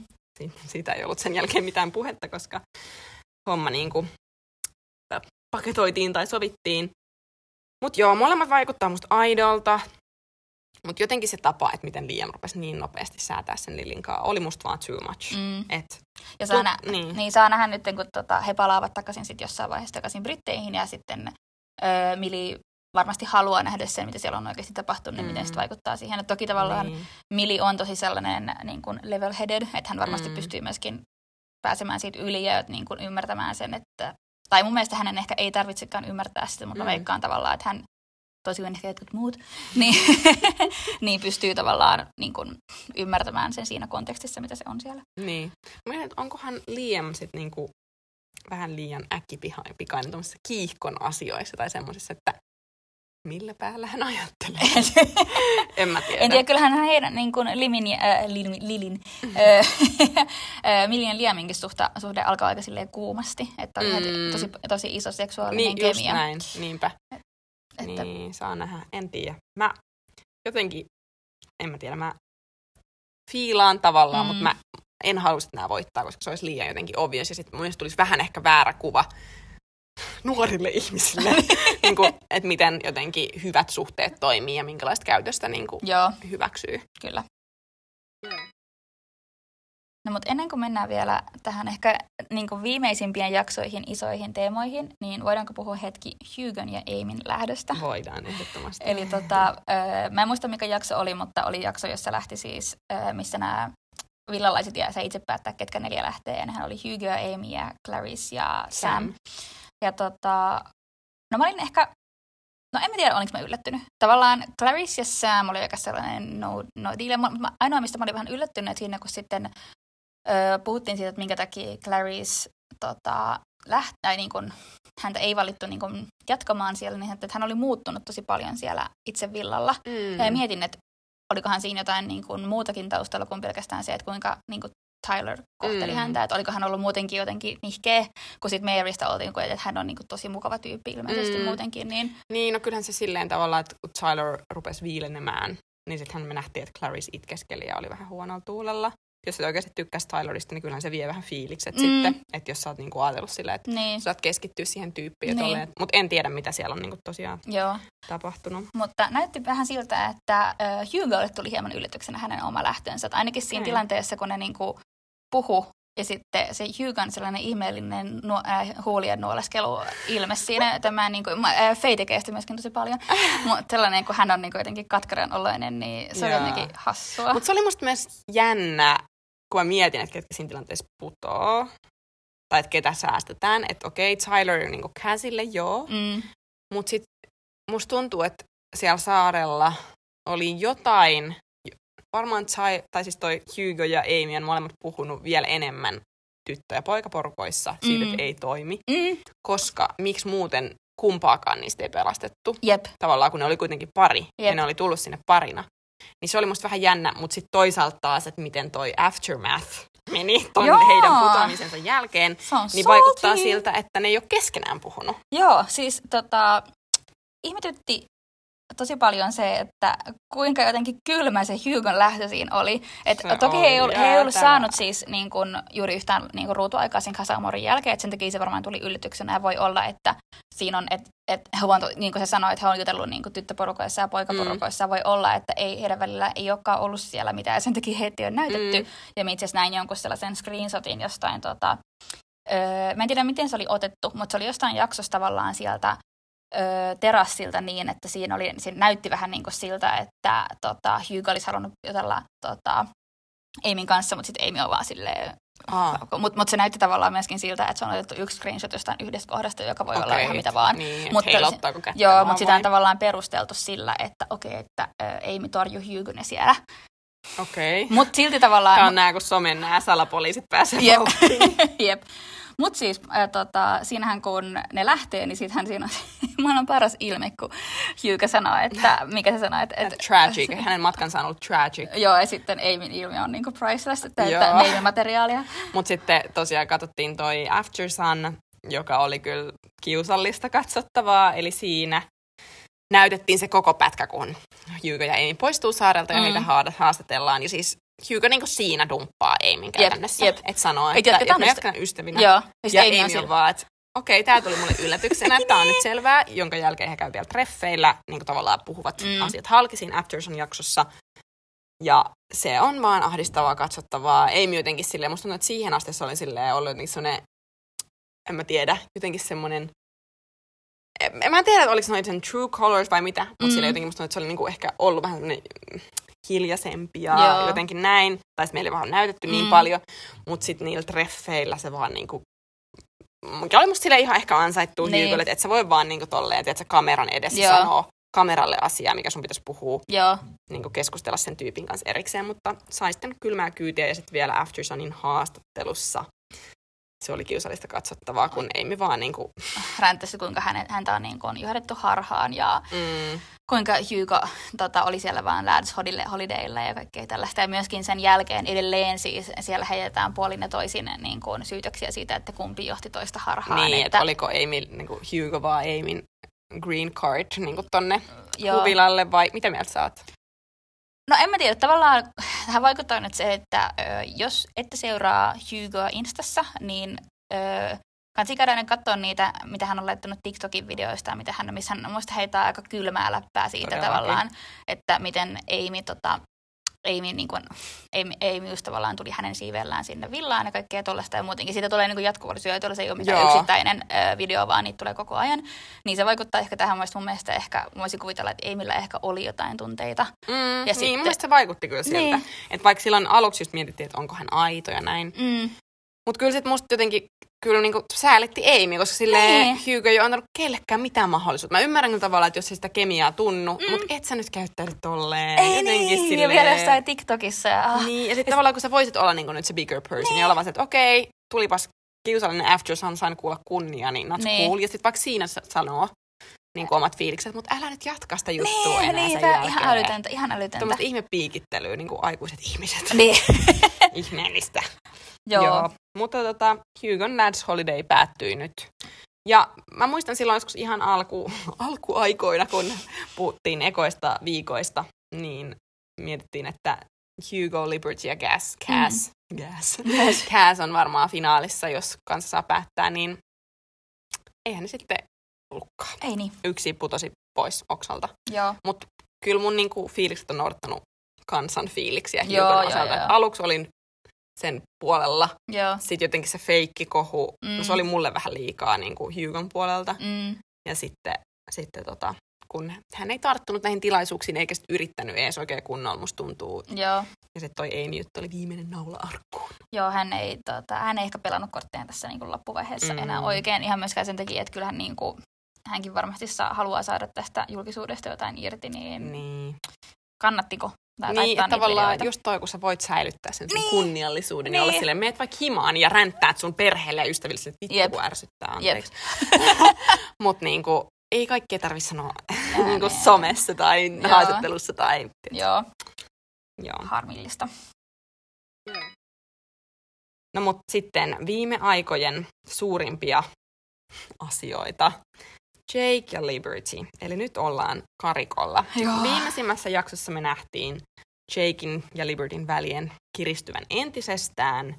siitä ei ollut sen jälkeen mitään puhetta, koska homma niin kuin paketoitiin tai sovittiin. Mut joo, molemmat vaikuttaa musta aidolta. Mut jotenkin se tapa, että miten Liam rupesi niin nopeasti säätää sen Lillinkaan, oli musta vaan too much. Mm. Et, ja saa, tu- nä- niin. Niin, saa nähdä nyt, kun tota, he palaavat takaisin sit jossain vaiheessa takaisin Britteihin, ja sitten öö, Millie varmasti haluaa nähdä sen, mitä siellä on oikeasti tapahtunut, niin mm. miten se vaikuttaa siihen. Et toki tavallaan niin. Millie on tosi sellainen niin kuin level-headed, että hän varmasti mm. pystyy myöskin pääsemään siitä yli ja niin kuin ymmärtämään sen, että tai mun mielestä hänen ehkä ei tarvitsekaan ymmärtää sitä, mutta mm. veikkaan tavallaan, että hän, toisin kuin ehkä jotkut muut, niin, niin pystyy tavallaan niin kun, ymmärtämään sen siinä kontekstissa, mitä se on siellä. Niin. Mielestäni, onkohan Liam sit niin kuin vähän liian äkkipikainen tuollaisissa kiihkon asioissa tai semmoisissa, että millä päällä hän ajattelee? En mä tiedä. En tiedä, kyllähän heidän niin kuin Limin, äh, Lilin, Lilin äh, Millin ja Liaminkin suhta, suhde alkaa aika silleen kuumasti. Että on mm. tosi, tosi iso seksuaalinen niin, kemia. Niin, just näin. Niinpä. Et, että... Niin, saa nähdä. En tiedä. Mä jotenkin, en mä tiedä, mä fiilaan tavallaan, mm. mutta mä en halua, että nämä voittaa, koska se olisi liian jotenkin obvious. Ja sitten mun mielestä tulisi vähän ehkä väärä kuva nuorille ihmisille, niin kuin, että miten jotenkin hyvät suhteet toimii ja minkälaista käytöstä niin kuin, hyväksyy. Kyllä. Mm. No mutta ennen kuin mennään vielä tähän ehkä niin kuin viimeisimpien jaksoihin, isoihin teemoihin, niin voidaanko puhua hetki Hugon ja Amyn lähdöstä? Voidaan, ehdottomasti. Eli tota, ö, mä en muista mikä jakso oli, mutta oli jakso, jossa lähti siis, ö, missä nämä villalaiset ja sä itse päättää, ketkä neljä lähtee. Ja nehän oli Hugo ja Amy ja Clarisse ja Sam. Sam. Ja tota, no mä olin ehkä, no en mä tiedä, olinko mä yllättynyt. Tavallaan Clarisse ja Sam oli aika sellainen no, no deal, mutta ainoa mistä mä olin vähän yllättynyt siinä, kun sitten ö, puhuttiin siitä, että minkä takia Clarisse tota, lähti, tai niin kun, häntä ei valittu niin kun, jatkamaan siellä, niin että hän oli muuttunut tosi paljon siellä itse villalla. Mm. Ja mietin, että olikohan siinä jotain niin kun, muutakin taustalla kuin pelkästään se, että kuinka niin kun, Tyler kohteli mm. häntä, että oliko hän ollut muutenkin jotenkin nihkeä, kun sitten Marystä oltiin, että hän on niin kuin tosi mukava tyyppi ilmeisesti mm. muutenkin. Niin, niin no kyllähän se silleen tavalla, että kun Tyler rupesi viilenemään, niin sitten me nähtiin, että Clarisse itkeskeli ja oli vähän huonolla tuulella. Jos et oikeasti tykkäisi Tylerista, niin kyllähän se vie vähän fiilikset mm. sitten, että jos sä oot niinku ajatellut silleen, että niin. sä oot keskittyä siihen tyyppiin. Niin. Mutta en tiedä, mitä siellä on niinku tosiaan Joo. tapahtunut. Mutta näytti vähän siltä, että Hugolle tuli hieman yllätyksenä hänen oma lähtönsä. Että ainakin siinä Hei. tilanteessa, kun ne niinku puhu ja sitten se Hugon sellainen ihmeellinen nu- äh, huulien nuoleskelu ilme siinä. Tämä niinku, äh, Faye tekee sitä myöskin tosi paljon. Mutta sellainen, kun hän on niinku jotenkin katkaran oloinen, niin se Joo. oli jotenkin hassua. Mutta se oli musta myös jännä. Kun mä mietin, että ketkä siinä tilanteessa putoo, tai että ketä säästetään, että okei, Tyler on niinku Kazille, joo. Mm. Mutta sit musta tuntuu, että siellä saarella oli jotain, varmaan Ty, tai siis toi Hugo ja Amy on molemmat puhunut vielä enemmän tyttö- ja poikaporukoissa siitä, mm. että ei toimi. Mm. Koska miksi muuten kumpaakaan niistä ei pelastettu? Jep. Tavallaan kun ne oli kuitenkin pari, Jep. ja ne oli tullut sinne parina. Niin se oli musta vähän jännä, mutta sitten toisaalta taas, että miten toi aftermath meni ton Joo. heidän putoamisensa jälkeen, niin vaikuttaa siltä, että ne ei ole keskenään puhunut. Joo, siis tota, ihmetytti tosi paljon se, että kuinka jotenkin kylmä se Hugon lähtö siinä oli. Et toki he ei ollut, he ei ollut saanut siis niin kun, juuri yhtään niin kun, ruutuaikaa sen Casa Amorin jälkeen, että sen takia se varmaan tuli yllätyksenä ja voi olla, että siinä on, että et, niin kuin se sanoi, että he on jutellut niin tyttöporukoissa ja poikaporukoissa ja mm. voi olla, että ei, heidän välillä ei olekaan ollut siellä mitään ja sen takia heitä ei ole näytetty. Mm. Ja itse asiassa näin jonkun sellaisen screenshotin jostain, tota, öö, mä en tiedä miten se oli otettu, mutta se oli jostain jaksossa tavallaan sieltä terassilta niin, että siinä, oli, siinä näytti vähän niin kuin siltä, että tota, Hugo olisi halunnut jutella tota, Amyn kanssa, mutta sitten Amy on vaan silleen... Mutta mut se näytti tavallaan myöskin siltä, että se on otettu yksi screenshot jostain yhdestä kohdasta, joka voi okay. olla ihan mitä vaan. Niin, mutta joo, mutta sitä on tavallaan perusteltu sillä, että okei, okay, että ä, Amy torjui Hugon siellä. Okei. Okay. Mutta silti tavallaan... Tämä on nää, kun somen nää salapoliisit pääsee vauhtiin. Jep. Mutta siis äh, tota, siinähän kun ne lähtee, niin siitähän siinä on, on paras ilme, kun Hugo sanoo, että mikä se sanoo? Että, että, tragic. Äh, hänen matkansa on ollut tragic. Joo, ja sitten Amyn ilme on niinku priceless, että, että Amyn materiaalia. Mutta sitten tosiaan katsottiin toi After Sun, joka oli kyllä kiusallista katsottavaa, eli siinä näytettiin se koko pätkä, kun Hugo ja Amy poistuu saarelta ja mm. heitä haastatellaan, ja siis Hugo niin siinä dumppaa Amyn käytännössä, yep, yep. että sanoo, että jatketaan, jatketaan, jatketaan ystävinä. Joo, ja Amy on sillä. vaan, että okei, okay, tämä tuli mulle yllätyksenä, tämä on nyt selvää, jonka jälkeen he käy vielä treffeillä, niin kuin tavallaan puhuvat mm. asiat halki siinä Aftersun-jaksossa. Ja se on vaan ahdistavaa, katsottavaa. Amy jotenkin silleen, musta tuntuu, että siihen asti se oli silleen ollut jotenkin semmoinen, en mä tiedä, jotenkin semmoinen, en mä tiedä, että oliko se sen true colors vai mitä, mutta mm. silleen jotenkin musta tuntuu, että se oli niinku ehkä ollut vähän semmoinen... hiljaisempia, Joo. jotenkin näin. Tai meillä vaan on näytetty mm. niin paljon, mutta sitten niillä treffeillä se vaan niinku... Mikä oli musta silleen ihan ehkä ansaittua niin. Hugolle, että et sä voi vaan niinku tolleen, että sä kameran edessä Joo. sanoo kameralle asiaa, mikä sun pitäisi puhua, Joo. niinku keskustella sen tyypin kanssa erikseen, mutta sai sitten kylmää kyytiä ja sitten vielä After Sunin haastattelussa. Se oli kiusallista katsottavaa, kun Amy vaan niinku... Räntäsi, kuinka hänet, häntä on niinku johdettu harhaan ja mm. kuinka Hugo tota, oli siellä vaan lads holidayilla ja kaikkea tällaista. Ja myöskin sen jälkeen edelleen siis siellä heitetään puolin ja toisin niinku syytöksiä siitä, että kumpi johti toista harhaan. Niin, että... että oliko Amy, niinku Hugo vaan Amyn green card niinku tonne Joo. huvilalle vai mitä mieltä sä oot? No en mä tiedä, tavallaan tähän vaikuttaa nyt se, että ö, jos ette seuraa Hugoa Instassa, niin ö, kansi käydä nyt katsoa niitä, mitä hän on laittanut TikTokin videoista, mitä hän, missä hän muista heittää aika kylmää läppää siitä Todellakin. tavallaan, että miten Amy, tota, Amy, niin kuin, Amy, Amy just tavallaan tuli hänen siivellään sinne villaan ja kaikkea tollaista ja muutenkin. Siitä tulee niin jatkuvalla syötöllä, se ei ole mitään Joo. yksittäinen ö, video, vaan niitä tulee koko ajan. Niin se vaikuttaa ehkä tähän mun mielestä ehkä, voisin kuvitella, että Amyllä ehkä oli jotain tunteita. Mm, ja niin, sitten... mun mielestä se vaikutti kyllä siltä. Niin. Että vaikka silloin aluksi just mietittiin, että onko hän aito ja näin. Mm. Mutta kyllä sit musta jotenkin kyllä niinku säälitti Amy, koska silleen nee. Hugo ei ole antanut kellekään mitään mahdollisuutta. Mä ymmärrän kyllä tavallaan, että jos ei sitä kemiaa tunnu, mm. mutta et sä nyt käyttäydy tolleen. Ei jotenkin niin, silleen. Ja vielä jostain TikTokissa. Ah. Niin, ja sitten tavallaan kun sä voisit olla niinku nyt se bigger person, niin, niin olla vaan se, että okei, okay, tulipas kiusallinen After Sun, sain kuulla kunnia, niin that's niin. cool. Ja sitten vaikka siinä sanoo, niin kuin omat fiilikset, mutta älä nyt jatka sitä juttua niin, enää niin, sen tää, jälkeen. Ihan älytöntä, ihan älytöntä. Tuommoista ihmepiikittelyä, niin kuin aikuiset ihmiset. Niin. Ihmeellistä. Joo. Joo. Mutta tota, Hugon Lads Holiday päättyi nyt. Ja mä muistan silloin joskus ihan alku, alkuaikoina, kun puhuttiin ekoista viikoista, niin mietittiin, että Hugo, Liberty ja Cass. Cass. Mm. Cass. Cass. Cass on varmaan finaalissa, jos kanssa saa päättää, niin eihän ne sitten ollutkaan. Ei niin. Yksi putosi pois oksalta. Joo. Mut kyllä mun niinku fiilikset on noudattanut kansan fiiliksiä Hugon osalta. Joo, aluksi olin sen puolella. Joo. Sitten jotenkin se feikkikohu, mm. no se oli mulle vähän liikaa niin kuin Hugon puolelta. Mm. Ja sitten, sitten tota, kun hän ei tarttunut näihin tilaisuuksiin, eikä sitten yrittänyt ees oikein kunnolla, musta tuntuu. Joo. Ja sitten toi Amy juttu oli viimeinen naula arkkuun. Joo, hän ei, tota, hän ei ehkä pelannut kortteja tässä niin kuin loppuvaiheessa mm. enää oikein. Ihan myöskään sen takia, että kyllähän niin kuin, hänkin varmasti saa, haluaa saada tästä julkisuudesta jotain irti, niin, niin. kannattiko? Niin, tavallaan videoita. Just toi, kun sä voit säilyttää sen sun niin. kunniallisuuden niin. ja olla silleen, meet vaikka himaan ja ränttäät sun perheelle ja ystäville sille, vittu Jep. kun ärsyttää, anteeksi. Mut niinku, ei kaikkea tarvi sanoa niinku somessa tai Joo. haastattelussa tai... Joo. Joo. Harmillista. No mut sitten viime aikojen suurimpia asioita. Jake ja Liberty. Eli nyt ollaan karikolla. Joo. Viimeisimmässä jaksossa me nähtiin Jaken ja Libertyn välien kiristyvän entisestään,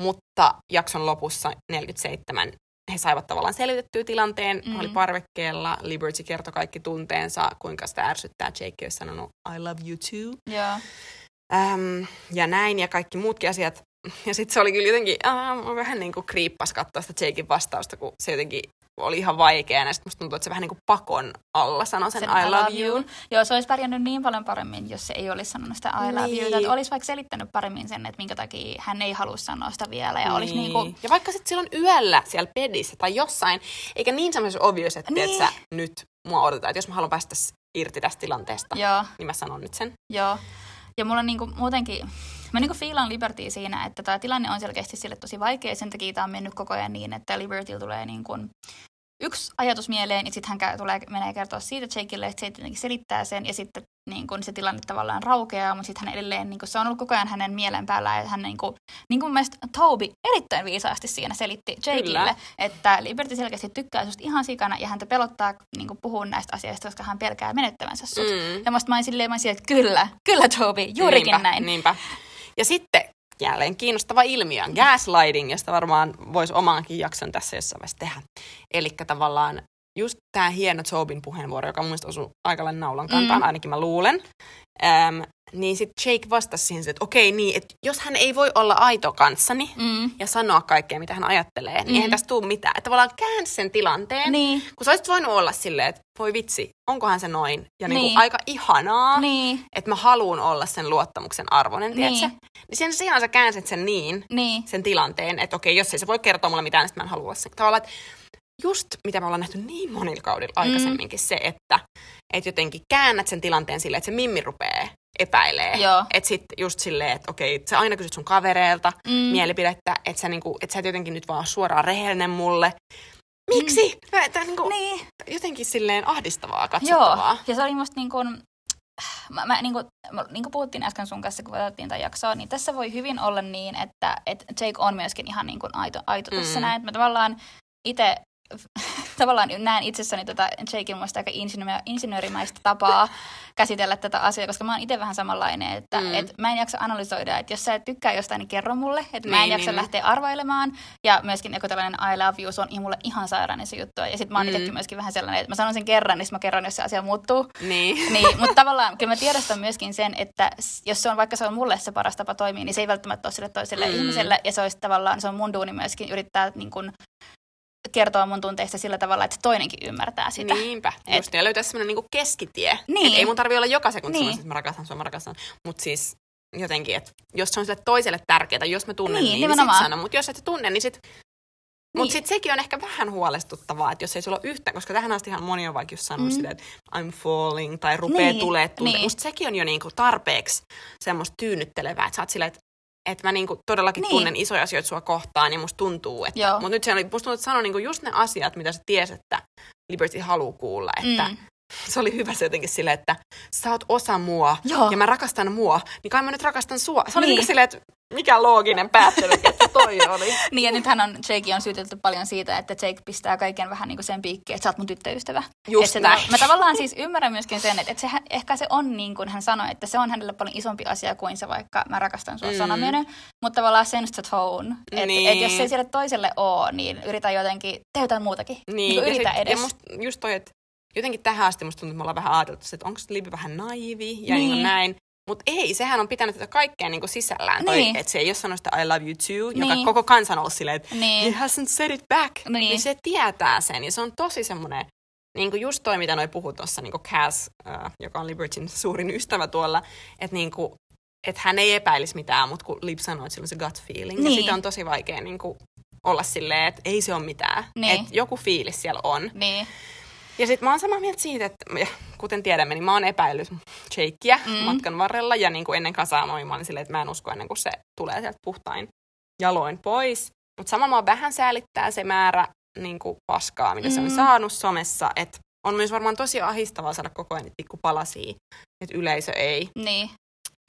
mutta jakson lopussa neljäkymmentäseitsemän he saivat tavallaan selvitettyä tilanteen. Mm-hmm. Oli parvekkeella. Liberty kertoi kaikki tunteensa, kuinka sitä ärsyttää. Jake olisi sanonut, I love you too. Yeah. Um, ja näin ja kaikki muutkin asiat. Ja sitten se oli kyllä jotenkin, uh, vähän niin kuin kriippas katsoa sitä Jaken vastausta, kun se jotenkin oli ihan vaikeana, ja sitten musta tuntuu, että se vähän niin kuin pakon alla sanoi sen, sen I love you. you. Joo, se olisi pärjännyt niin paljon paremmin, jos se ei olisi sanonut sitä I love niin. you. Että olisi vaikka selittänyt paremmin sen, että minkä takia hän ei halua sanoa sitä vielä. Ja, niin. olisi niin kuin... ja vaikka sitten silloin yöllä siellä pedissä tai jossain, eikä niin semmoisessa obvious, että niin. sä, nyt mua odotetaan, että jos mä haluan päästä irti tästä tilanteesta, Joo. niin mä sanon nyt sen. Joo, ja mulla on niin kuin muutenkin... Mä niinku fiilaan Libertyä siinä, että tämä tilanne on selkeästi sille tosi vaikea. Sen takia tämä on mennyt koko ajan niin, että Libertyllä tulee niin kun yksi ajatus mieleen, ja sitten hän tulee, menee kertoa siitä Jakelle, että se tietenkin selittää sen, ja sitten niin kun se tilanne tavallaan raukeaa, mutta sitten hän edelleen, niin kun se on ollut koko ajan hänen mielen päällä, ja hän niin kuin niin mun mielestä Toby erittäin viisaasti siinä selitti Jakelle, että Liberty selkeästi tykkää susta ihan sikana, ja häntä pelottaa niin kun puhua näistä asioista, koska hän pelkää menettävänsä sut. Mm. Ja musta mä olin silleen, mä olin silleen, että kyllä, kyllä Toby, juurikin niinpä, näin. Niinpä. Ja sitten jälleen kiinnostava ilmiö on gaslighting, josta varmaan voisi omaankin jakson tässä jossain vaiheessa tehdä. Elikkä tavallaan just tää hieno Tobin puheenvuoro, joka mun mielestä osui aikalaan naulan kantaan, mm. ainakin mä luulen. Äm, niin sitten Jake vastasi siihen, että okei niin, että jos hän ei voi olla aito kanssani mm. ja sanoa kaikkea, mitä hän ajattelee, niin mm. eihän tästä tule mitään. Että tavallaan käänsi sen tilanteen, niin. kun sä olisit voinut olla silleen, että voi vitsi, onkohan se noin? Ja niin. niinku aika ihanaa, niin. että mä haluun olla sen luottamuksen arvoinen, niin. tiedätkö? Niin sen sijaan sä käänsit sen niin, niin. sen tilanteen, että okei, jos ei se voi kertoa mulle mitään, niin mä en halua sen. Tavallaan, just mitä me ollaan nähty niin monilla kaudilla aikaisemminkin mm. se, että et jotenkin käännät sen tilanteen silleen, että se mimmi rupeaa epäilee. Että sit just silleen, että okei, sä aina kysyt sun kavereilta mm. mielipidettä, että sä, niinku, et sä et jotenkin nyt vaan suoraan rehellinen mulle. Miksi? Mm. Tämä on niinku, niin. jotenkin silleen ahdistavaa, katsottavaa. Joo, ja se oli musta niin kuin... Mä, mä, niin kuin niin puhuttiin äsken sun kanssa, kun otettiin tämän jaksoa, niin tässä voi hyvin olla niin, että et Jake on myöskin ihan niin kuin aito, aito mm. tässä näin. Mä tavallaan ite... tavallaan näen itsessäni tota Jaken muista aika insinöörimäistä tapaa käsitellä tätä asiaa, koska mä oon itse vähän samanlainen, että mm. et mä en jaksa analysoida, että jos sä et tykkää jostain, niin kerro mulle, että mä en niin, jaksa niin. lähteä arvailemaan, ja myöskin joku tällainen I love you, se on mulle ihan sairainen se juttu, ja sit mä oon mm. itsekin myöskin vähän sellainen, että mä sanon sen kerran, niin mä kerron, jos se asia muuttuu, niin. niin, mutta tavallaan kyllä mä tiedostan myöskin sen, että jos se on, vaikka se on mulle se paras tapa toimia, niin se ei välttämättä ole sille toiselle mm. ihmiselle, ja se olisi tavallaan, se on mun duuni myöskin yrittää niin kuin kertoa mun tunteista sillä tavalla, että toinenkin ymmärtää sitä. Niinpä. Et... Just niin, löytää semmoinen niinku keskitie. Niin. Että ei mun tarvitse olla joka sekunti niin. että mä rakastan sua, mä rakastan. Mutta siis jotenkin, että jos se on sille toiselle tärkeää, jos mä tunnen niin, niin, niin sit sano. Mutta jos et tunne, niin sit... Niin. Mutta sitten sekin on ehkä vähän huolestuttavaa, että jos ei sulla ole yhtään, koska tähän asti ihan moni on vaikka just sanonut mm. sitä, että I'm falling, tai rupee niin. tulee tunne. Niin. Musta sekin on jo niinku tarpeeksi semmoista tyynnyttelevää, että sä oot silleen, että että mä niinku todellakin niin. tunnen isoja asioita sua kohtaan, niin musta tuntuu, että... Mutta nyt se oli, musta tuntuu, että sanoi niinku just ne asiat, mitä sä ties, että Liberty haluaa kuulla, että mm. se oli hyvä se jotenkin silleen, että sä oot osa mua, joo, ja mä rakastan mua, niin kai mä nyt rakastan sua. Se oli niin silleen, että mikä looginen päättely, että toi oli. Niin, ja nythän on, Jake on syytelty paljon siitä, että Jake pistää kaiken vähän niin kuin sen piikkiin, että sä oot mun tyttöystävä. Just näin. Mä tavallaan siis ymmärrän myöskin sen, että, että se, ehkä se on niin kuin hän sanoi, että se on hänelle paljon isompi asia kuin se vaikka mä rakastan sua mm. sanaminen, mutta tavallaan sense the tone. Että niin, et jos se ei sille toiselle ole, niin yritä jotenkin, tee jotain muutakin. Niin, niin yritä ja sit, edes. Ja musta just toi, että jotenkin tähän asti musta tuntuu, että me ollaan vähän ajateltu, että onko se Libi vähän naivi ja niin, niin kuin näin. Mutta ei, sehän on pitänyt tätä kaikkea niinku sisällään. Niin. Että se ei ole sanonut sitä I love you too, niin, joka koko kansa on ollut silleen, että niin, he hasn't said it back. Niin, niin se tietää sen. Ja se on tosi semmoinen, niinku just toi, mitä noi puhuu tuossa, niinku Cass, äh, joka on Libertyn suurin ystävä tuolla, että niinku, et hän ei epäilisi mitään, mutta kun Lib sanoi, että sillä on se gut feeling. Niin. Ja sitä on tosi vaikea niinku olla silleen, että ei se ole mitään. Niin. Että joku fiilis siellä on. Niin. Ja sit mä oon samaa mieltä siitä, että kuten tiedämme, niin mä oon epäillyt Jakea mm. matkan varrella ja niin kuin ennen Casa Amoria mä olin silleen, että mä en usko ennen kuin se tulee sieltä puhtain jaloin pois. Mutta samalla mä oon vähän säälittää se määrä niin kuin paskaa, mitä mm. se on saanut somessa. Et on myös varmaan tosi ahdistavaa saada koko ajan pikku palasia, että yleisö ei niin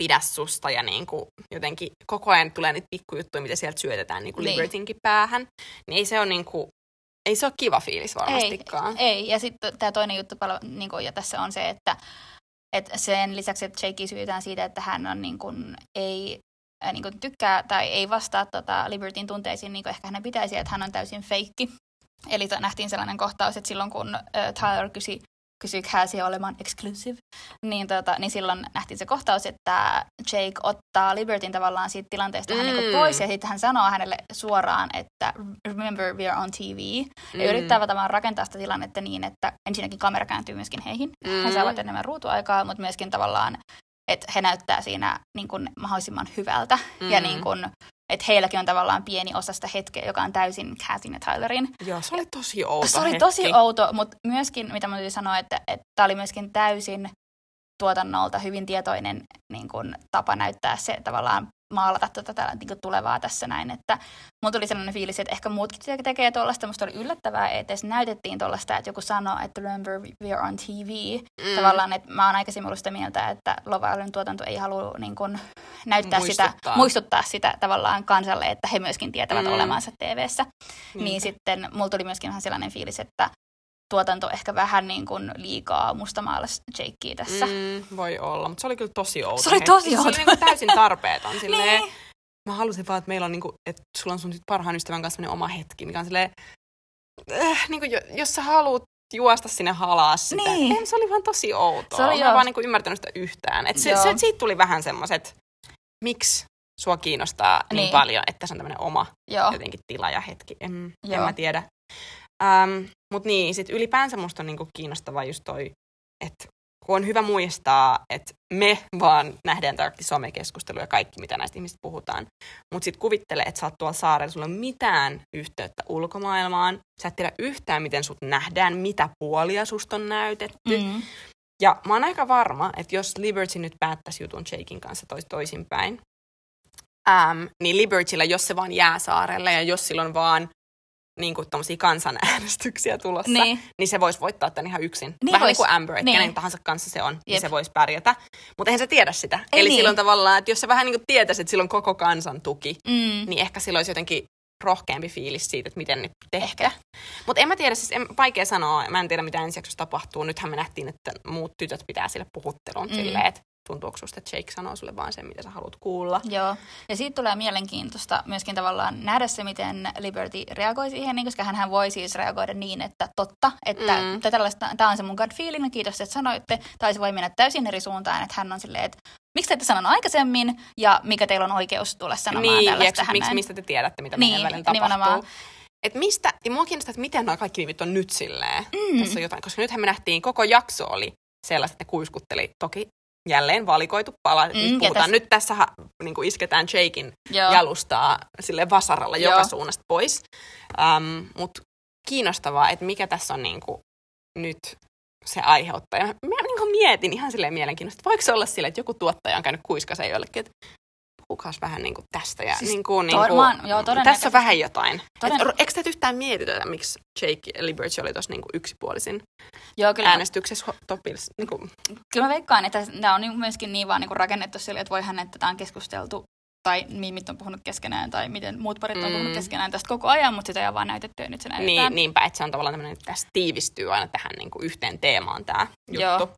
pidä susta ja niin kuin jotenkin koko ajan tulee niitä pikkujuttuja, mitä sieltä syötetään niin kuin niin Libertynkin päähän. Niin ei se ole niin kuin, ei se ole kiva fiilis varmastikaan. Ei, ei. Ja sitten tämä toinen juttu palo, niin kun, ja tässä on se, että et sen lisäksi, että Jakea syytetään siitä, että hän on, niin kun, ei niin kun, tykkää tai ei vastaa tota, Libertyn tunteisiin, niin kuin ehkä hänen pitäisi, että hän on täysin feikki. Eli to, nähtiin sellainen kohtaus, että silloin kun ä, Tyler kysyi, kysyi Cassiä olemaan exclusive, niin, tota, niin silloin nähtiin se kohtaus, että Jake ottaa Libertyn tavallaan siitä tilanteesta mm. hän niin pois, ja sitten hän sanoo hänelle suoraan, että remember we are on T V, mm. ja yrittää tavallaan rakentaa sitä tilannetta niin, että ensinnäkin kamera kääntyy myöskin heihin, mm. hän saavat enemmän ruutuaikaa, mutta myöskin tavallaan, että he näyttää siinä niin kuin mahdollisimman hyvältä, mm. ja niin kuin että heilläkin on tavallaan pieni osa sitä hetkeä, joka on täysin Katyn ja Tylerin. Joo, se oli tosi outo Se oli hetki. tosi outo, mutta myöskin, mitä mä täytyy sanoa, että tämä oli myöskin täysin tuotannolta hyvin tietoinen niin kun, tapa näyttää se tavallaan maalata tuota, niin kun, tulevaa tässä näin. Että mun tuli sellainen fiilis, että ehkä muutkin tekee tuollaista. Musta oli yllättävää, että edes näytettiin tuollaista, että joku sanoo, että remember we are on T V. Mm. Tavallaan, että mä oon aikaisemmin ollut sitä mieltä, että Love Islandin tuotanto ei halua niin kun, näyttää muistuttaa. sitä, muistuttaa sitä tavallaan kansalle, että he myöskin tietävät mm. olemansa T V:ssä. Niin, niin sitten mulla tuli myöskin vähän sellainen fiilis, että tuotanto ehkä vähän niin kuin liikaa mustamaalasi Jakea tässä. Mm, voi olla, mutta se oli kyllä tosi outo. Se oli tosi outo. Se oli niin kuin täysin tarpeeton. Silleen, niin. Mä halusin vaan, että meillä on niin kuin, että sulla on sun parhaan ystävän kanssa oma hetki, mikä on silleen, äh, niin kuin jos sä haluut juosta sinne halaa sitä. Niin. Ei, se oli vaan tosi outoa. Se oli Mä en vaan niin kuin ymmärtänyt sitä yhtään. Et se, se, et siitä tuli vähän semmoiset, miksi sua kiinnostaa niin, niin paljon, että se on tämmöinen oma joo jotenkin tila ja hetki. En, en mä tiedä. Um, Mutta niin, sit ylipäänsä musta on niinku kiinnostavaa just toi, että kun on hyvä muistaa, että me vaan nähdään tarkasti somekeskustelu ja kaikki, mitä näistä ihmistä puhutaan. Mutta sit kuvittele, että sä oot tuolla saarella, sulla ei ole mitään yhteyttä ulkomaailmaan. Sä et tiedä yhtään, miten sut nähdään, mitä puolia susta on näytetty. Mm-hmm. Ja mä oon aika varma, että jos Liberty nyt päättäisi jutun Jaken kanssa tois toisinpäin, um, niin Libertyllä, jos se vaan jää saarelle ja jos silloin vaan niin kuin tommosia kansanäänestyksiä tulossa, niin, niin se voisi voittaa tämän ihan yksin. Niin vähän vois, niin kuin Amber, että niin kenen tahansa kanssa se on, niin jep, se voisi pärjätä. Mutta eihän se tiedä sitä. Ei Eli niin. silloin tavallaan, että jos se vähän niin kuin tietäisi, että silloin koko kansan tuki, mm. niin ehkä silloin olisi jotenkin rohkeampi fiilis siitä, että miten nyt tehdä. Mutta en mä tiedä, siis en, vaikea sanoa, mä en tiedä mitä ensi jaksossa tapahtuu. Nythän me nähtiin, että muut tytöt pitää sille puhutteluun mm. silleen, että tuntuuko susta, että Jake sanoo sulle vaan sen, mitä sä haluat kuulla. Joo, ja siitä tulee mielenkiintoista myöskin tavallaan nähdä se, miten Liberty reagoi siihen, niin, koska hänhän voi siis reagoida niin, että totta, että mm. tämä on se mun gut feeling, kiitos, että sanoitte, tai se voi mennä täysin eri suuntaan, että hän on silleen, että miksi te ette sanonut aikaisemmin, ja mikä teillä on oikeus tulla sanomaan niin, tällaista jeks, miksi, mistä te tiedätte, mitä niin, meidän välillä tapahtuu. Nimenomaan. Et mistä, ja mua kiinnostaa, että miten nämä kaikki viimit on nyt silleen. Mm. Tässä on jotain, koska nythän me nähtiin, koko jakso oli sellaiset, että ne kuiskutteli toki. Jälleen valikoitu pala. Mm, nyt, puhutaan. Täs... nyt tässä niin kuin isketään Jaken joo jalustaa sille vasaralla joo joka suunnasta pois. Um, Mutta kiinnostavaa, että mikä tässä on niin kuin, nyt se aiheuttaja. Mä niin kuin mietin ihan silleen mielenkiinnosta, että voiko se olla silleen, että joku tuottaja on käynyt kuiskaseen jollekin, että puhukaas vähän niin kuin tästä. Ja siis niin kuin, niin kuin, joo, tässä on vähän jotain. Toden... Eikö tätä yhtään mietitä, miksi Jake ja Liberty oli tuossa niin kuin yksipuolisin joo, kyllä äänestyksessä mä... topils? Niin kuin... Kyllä mä veikkaan, että tämä on myöskin niin vaan niin kuin rakennettu sille, että voihan, että tämä on keskusteltu tai mimmit on puhunut keskenään, tai miten muut parit on mm. puhunut keskenään tästä koko ajan, mutta sitä ei ole vaan näytetty, ja nyt se näytetään. Niin, niinpä, että se on tavallaan tämmöinen, että tässä tiivistyy aina tähän niin kuin yhteen teemaan tämä juttu.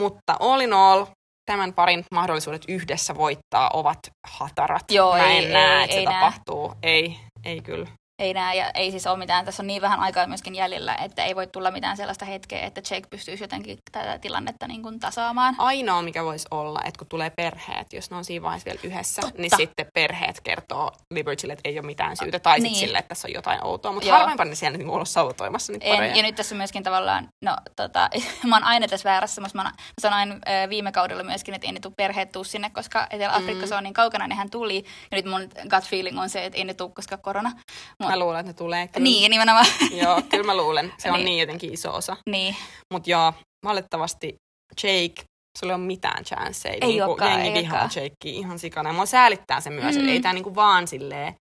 Mutta all in all, tämän parin mahdollisuudet yhdessä voittaa ovat hatarat. Joo, Mä en ei, näe, ei, että ei se näe. tapahtuu. Ei, ei kyllä. Ei näe, ja ei siis ole mitään. Tässä on niin vähän aikaa myöskin jäljellä, että ei voi tulla mitään sellaista hetkeä, että Jake pystyisi jotenkin tätä tilannetta niin kuin tasaamaan. Ainoa, mikä voisi olla, että kun tulee perheet, jos ne on siinä vaiheessa vielä yhdessä, Totta. niin sitten perheet kertoo Libertylle, että ei ole mitään syytä, tai niin. sitten sille, että tässä on jotain outoa. Mutta harvoinpa ne siellä niin olla sautoimassa niitä pareja. Ja nyt tässä on myöskin tavallaan, no tota, mä oon aina tässä väärässä, mutta mä sanoin äh, viime kaudella myöskin, että ei ne tuu perheet tuu sinne, koska Etelä-Afrikka se on niin kaukana, nehän tuli. Ja nyt mun gut feeling on se, että ei ne tuu, koska korona. Mä luulen, että ne tulee. Kyllä. Niin, nimenomaan. Joo, kyllä mä luulen. Se on niin, niin jotenkin iso osa. Niin. Mut joo, valitettavasti Jake, sulla ei ole mitään chanceja. Ei niin olekaan, ei vihaa Jakea ihan sikana. Mua säälittää se myös, mm. että ei tää niinku vaan silleen,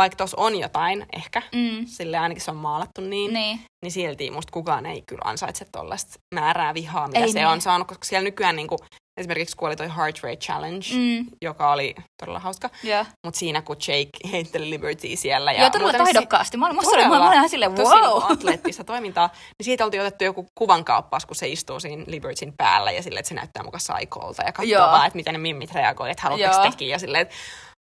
vaikka tossa on jotain, ehkä, mm. silleen ainakin se on maalattu niin, niin, niin silti musta kukaan ei kyllä ansaitse tollaista määrää vihaa, mitä ei se niin. on saanut, koska siellä nykyään niinku... Esimerkiksi kuoli toi Heart Rate Challenge, mm. joka oli todella hauska. Yeah. Mutta siinä, kun Jake heitteli Liberty siellä. Ja Joo, todella taidokkaasti. Mä olin ihan silleen, wow! Tosi niin atleettista toimintaa. Niin siitä oltiin otettu joku kuvankaappaus, kun se istuu siinä Libertyn päällä ja silleen, että se näyttää muka saikolta. Ja katsoo vaan, että miten ne mimmit reagoi, että haluatteko tekiä. Ja silleen, että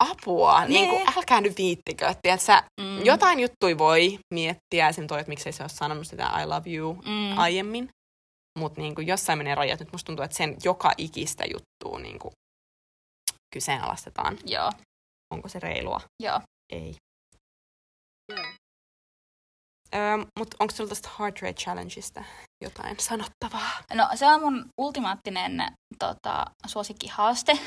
apua, nee. niin kuin, älkää nyt viittikö. Tiedätkö, mm. jotain juttui voi miettiä. Sen toi, että miksei se ole sanonut sitä I love you mm. aiemmin. Mutta niinku jossain menee rajat. Nyt musta tuntuu, että sen joka ikistä juttua niinku kyseenalaistetaan. Joo. Onko se reilua? Joo. Ei. Mm. Öö, Mutta onko sulla tästä Heart Rate Challengeista jotain sanottavaa? No se on mun ultimaattinen tota, suosikkihaaste.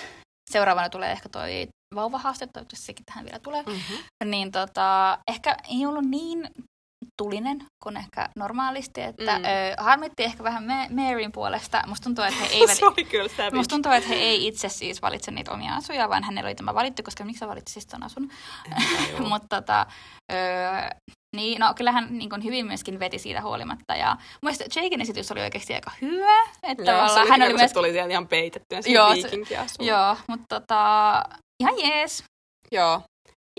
Seuraavana tulee ehkä toi vauvahaaste, toivottavasti sekin tähän vielä tulee. Mm-hmm. Niin tota, ehkä ei ollut niin... tulinen kuin ehkä normaalisti, että mm. ö, harmitti ehkä vähän Maryn puolesta. Musta tuntuu, että he eivät... Se oli kyllä savage. Musta tuntuu, että he ei itse siis valitse niitä omia asuja, vaan hänellä oli tämä valittu, koska miksi sä valitsit siis ton asun? Mutta tota... Ö, Niin, no kyllähän niin kuin hyvin myöskin veti siitä huolimatta. Ja mielestäni Jaken esitys oli oikeasti aika hyvä. Että joo, se oli hän hyvä, oli myös... tuli siellä ihan peitettyä siihen viikinkin asuun. Joo, mutta tota... Ihan jees. Joo.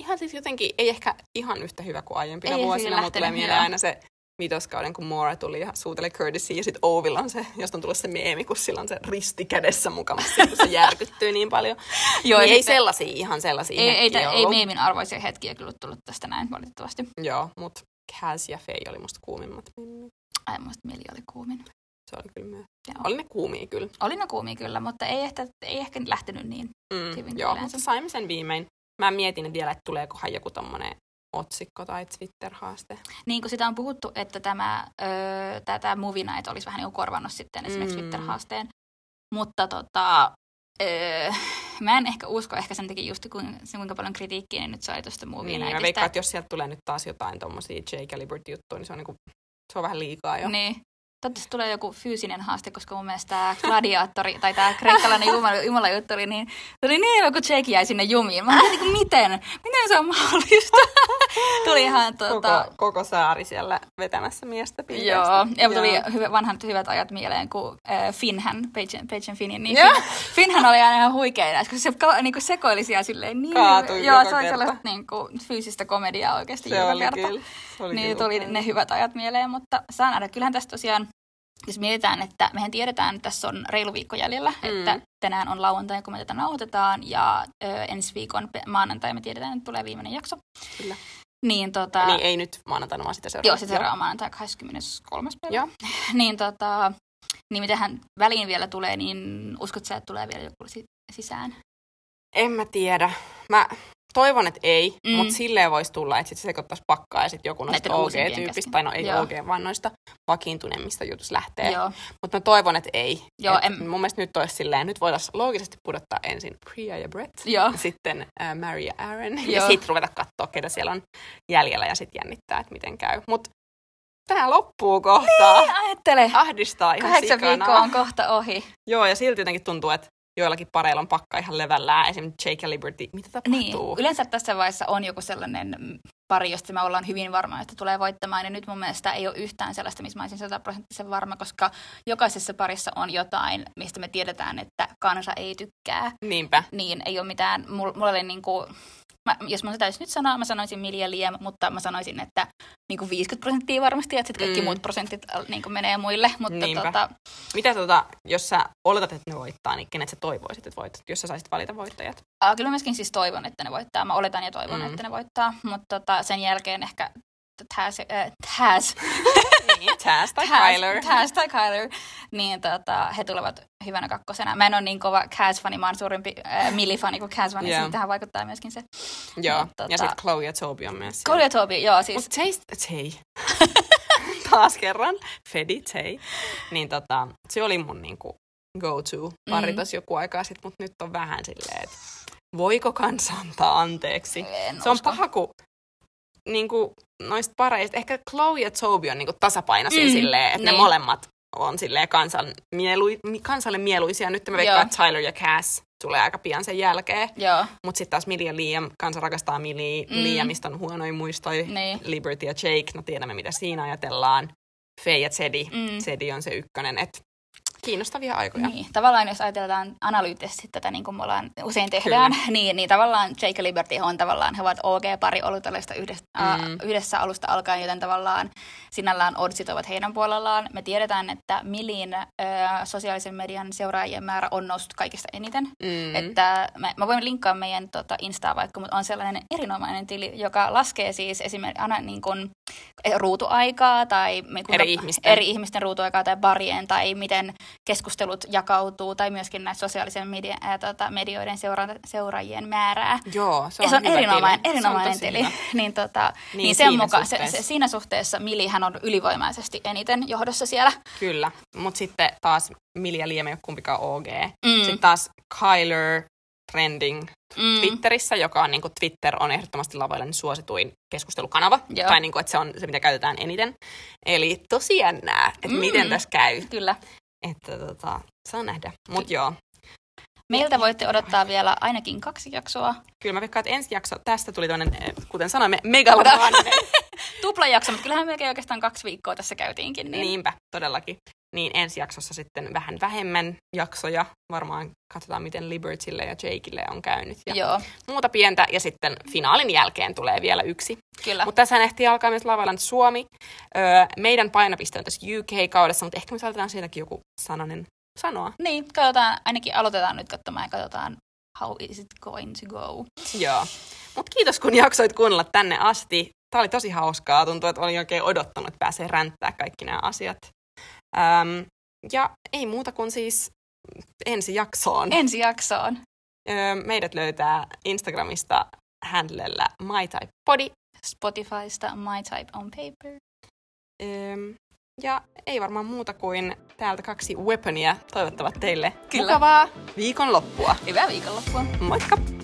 Ihan siis jotenkin, ei ehkä ihan yhtä hyvä kuin aiempina ei vuosina, mutta tulee mieleen aina se viitoskauden, kun Moora tuli ja suuteli Curtisy, ja sitten Ovilla on se, josta on tullut se meemi, kun sillä on se risti kädessä mukamassa, kun se järkyttyy niin paljon. Joo, niin ei te... sellaisia, ihan sellaisia ei, hetkiä ei, ei, ei meemin arvoisia hetkiä kyllä tullut tästä näin valitettavasti. Joo, mutta Kaz ja Faye oli musta kuumimmat. Ai, musta Millie oli kuumin. Se oli kyllä myös. Oli ne kuumia kyllä. Oli ne kuumia kyllä, mutta ei ehkä, ei ehkä lähtenyt niin mm, hyvin. Joo, mutta saimme sen viimein. Mä mietin vielä, että tuleekohan joku tommonen otsikko tai Twitter-haaste. Niin kuin sitä on puhuttu, että tämä, öö, tää, tää Movie Night olisi vähän niin kuin korvannut sitten esimerkiksi mm. Twitter-haasteen. Mutta tota, öö, mä en ehkä usko, ehkä sen takia just kuinka paljon kritiikkiä niin nyt sai tuosta Movie Nightista. Niin, mä veikkaan, että jos sieltä tulee nyt taas jotain tommosia Jake ja Liberty-juttuja, niin se on, niin kuin, se on vähän liikaa jo. Niin. Toivottavasti tulee joku fyysinen haaste, koska mun mielestä tämä gladiaattori tai tämä kreikkalainen jumalajuttu oli niin, tuli niin hyvä, kun Jake jäi sinne jumiin. Mä ajattelin, että miten? Miten se on mahdollista? Tuli ihan tuota... Koko, koko saari siellä vetämässä miestä piirteistä. Joo, ja tuli hyvä, vanhat hyvät ajat mieleen, kun äh, Finnhän, Page and Finnin, niin Finn, Finnhän oli aina ihan huikea, kun se niin sekoili siellä silleen niin... Kaatui joo, se oli sellaista niin kuin, fyysistä komediaa oikeasti joka kerta. Kyllä. Niin tuli ne hyvät ajat mieleen, mutta saa nähdä. Kyllähän tässä tosiaan, jos mietitään, että mehän tiedetään, että tässä on reilu viikko jäljellä, mm. että tänään on lauantai, kun me tätä nauhoitetaan, ja ö, ensi viikon maanantai me tiedetään, että tulee viimeinen jakso. Kyllä. Niin, tota... niin ei nyt maanantaina, vaan sitä seuraava. Joo, se seuraava maanantai kahdeskymmeneskolmas päivä. Joo. niin, tota... niin mitä hän väliin vielä tulee, niin uskot sä, että tulee vielä joku sisään? En mä tiedä. Mä... Toivon, että ei, mm. mutta silleen voisi tulla, että sitten se sekoittaisi pakkaa ja sitten joku noista O G-tyyppistä, tai no ei O G, vaan noista vakiintuneemmista jutusta lähtee. Mutta mä toivon, että ei. Joo, et en... Mun mielestä nyt olisi silleen, nyt voidaan loogisesti pudottaa ensin Priya ja Brett, joo. sitten äh, Mary ja Aaron, joo. ja sitten ruveta katsoa, ketä siellä on jäljellä ja sitten jännittää, että miten käy. Mut tää loppuu kohta. Niin, ajattele. Ahdistaa ihan sikana. Kahdeksan viikkoa on kohta ohi. Joo, ja silti jotenkin tuntuu, että joillakin pareilla on pakka ihan levällään, esimerkiksi Jake ja Liberty. Mitä tapahtuu? Niin, yleensä tässä vaiheessa on joku sellainen pari, josta me ollaan hyvin varma, että tulee voittamaan. Ja nyt mun mielestä ei ole yhtään sellaista, missä mä olisin sataprosenttisen varma, koska jokaisessa parissa on jotain, mistä me tiedetään, että kansa ei tykkää. Niinpä. Niin, ei ole mitään, mulla oli niinku... Mä, jos mun täytyisi nyt sanoa, mä sanoisin Millie ja Liam, mutta mä sanoisin, että niinku viisikymmentä prosenttia varmasti, ja sitten kaikki mm. muut prosentit niinku menee muille. Mutta tota... Mitä tota, jos sä oletat, että ne voittaa, niin kenet sä toivoisit, että voittaa, jos sä saisit valita voittajat? Aa, kyllä myöskin siis toivon, että ne voittaa. Mä oletan ja toivon, mm. että ne voittaa, mutta tota, sen jälkeen ehkä Taz, äh, Taz. niin, Taz tai Kyler. Taz tai Kyler. Niin, tota, he tulevat hyvänä kakkosena. Mä en ole niin kova Kaz-fani, mä oon suurempi äh, Millie-fani kuin Kaz-fani. Yeah. Tähän vaikuttaa myöskin se. Joo, Mut, tota... ja sitten Chloe ja Toby on myös. Chloe ja Toby, joo siis. Mutta teist... Tei. Taas kerran. Fedi, Tei. Niin tota, se oli mun niinku go-to-pari mm. tos joku aikaa sit, mut nyt on vähän silleen, että voiko kansa antaa anteeksi? En se usko. On paha, kun... Niinku noista pareista, ehkä Chloe ja Toby on niinku tasapainoisia mm, silleen, että niin. Ne molemmat on silleen kansan mielui, kansalle mieluisia. Nyt mä veikkaan, että Tyler ja Cass tulee aika pian sen jälkeen. Joo. Mut sit taas Millie ja Liam, kansa rakastaa Millie, mm. Liamista on huonoja muistoja, niin. Liberty ja Jake, no tiedämme mitä siinä ajatellaan. Faye ja Teddy, mm. Teddy on se ykkönen, että kiinnostavia aikoja. Niin, tavallaan jos ajatellaan analyyttisesti tätä, niin kuin me ollaan usein tehdään, niin, niin tavallaan Jake ja Liberty on tavallaan, he ovat O G-pari ollut tällaista yhdessä, mm. yhdessä alusta alkaen, joten tavallaan sinällään oddsit ovat heidän puolellaan. Me tiedetään, että Millin ö, sosiaalisen median seuraajien määrä on noussut kaikista eniten. Mm. Että me, mä voin linkkaa meidän tota, Instaa vaikka, mutta on sellainen erinomainen tili, joka laskee siis esimerkiksi aina niin kuin ruutuaikaa tai kuinka, eri, ihmisten. eri ihmisten ruutuaikaa tai barien tai miten keskustelut jakautuu tai myöskin näitä sosiaalisen media, ää, tota, medioiden seura- seuraajien määrää. Joo, se on, se on erinomainen tili. Erinomainen se on tili. niin, tota, niin, niin sen siinä mukaan, se, se, siinä suhteessa Milliehän on ylivoimaisesti eniten johdossa siellä. Kyllä, mutta sitten taas Millie ja Liam ei ole kumpikaan O G. Mm. Sitten taas Kyler trending mm. Twitterissä, joka on niin kuin Twitter on ehdottomasti Love Islandin suosituin keskustelukanava. Joo. Tai niin kuin, että se on se, mitä käytetään eniten. Eli tosi jännää, että mm. miten tässä käy. Kyllä. Että tota, saa nähdä. Mut joo. Meiltä voitte odottaa vielä ainakin kaksi jaksoa. Kyllä mä veikkaan, että ensi jakso, tästä tuli toinen, kuten sanoimme, megalomaaninen. Tuplajakso, mutta kyllähän melkein oikeastaan kaksi viikkoa tässä käytiinkin. Niin. Niinpä, todellakin. Niin ensi jaksossa sitten vähän vähemmän jaksoja. Varmaan katsotaan, miten Libertylle ja Jakeille on käynyt. Ja joo. Muuta pientä. Ja sitten finaalin jälkeen tulee vielä yksi. Kyllä. Mutta tässä ehtii alkaa myös Love Island Suomi. Öö, meidän painopiste on tässä U K-kaudessa, mutta ehkä me saadaan siitäkin joku sananen sanoa. Niin, katsotaan, ainakin aloitetaan nyt katsomaan ja katsotaan how is it going to go. Joo. Mutta kiitos, kun jaksoit kuunnella tänne asti. Tämä oli tosi hauskaa. Tuntuu, että olin oikein odottanut, että pääsee ränttää kaikki nämä asiat. Öm, ja ei muuta kuin siis ensi jaksoon. Ensi jaksoon. Öö, meidät löytää Instagramista handlellä My Type Podi. Spotifysta My Type on Paper. Öö, ja ei varmaan muuta kuin täältä kaksi weaponia toivottavat teille. Kyllä. Mukavaa viikonloppua. Hyvää viikonloppua. Moikka!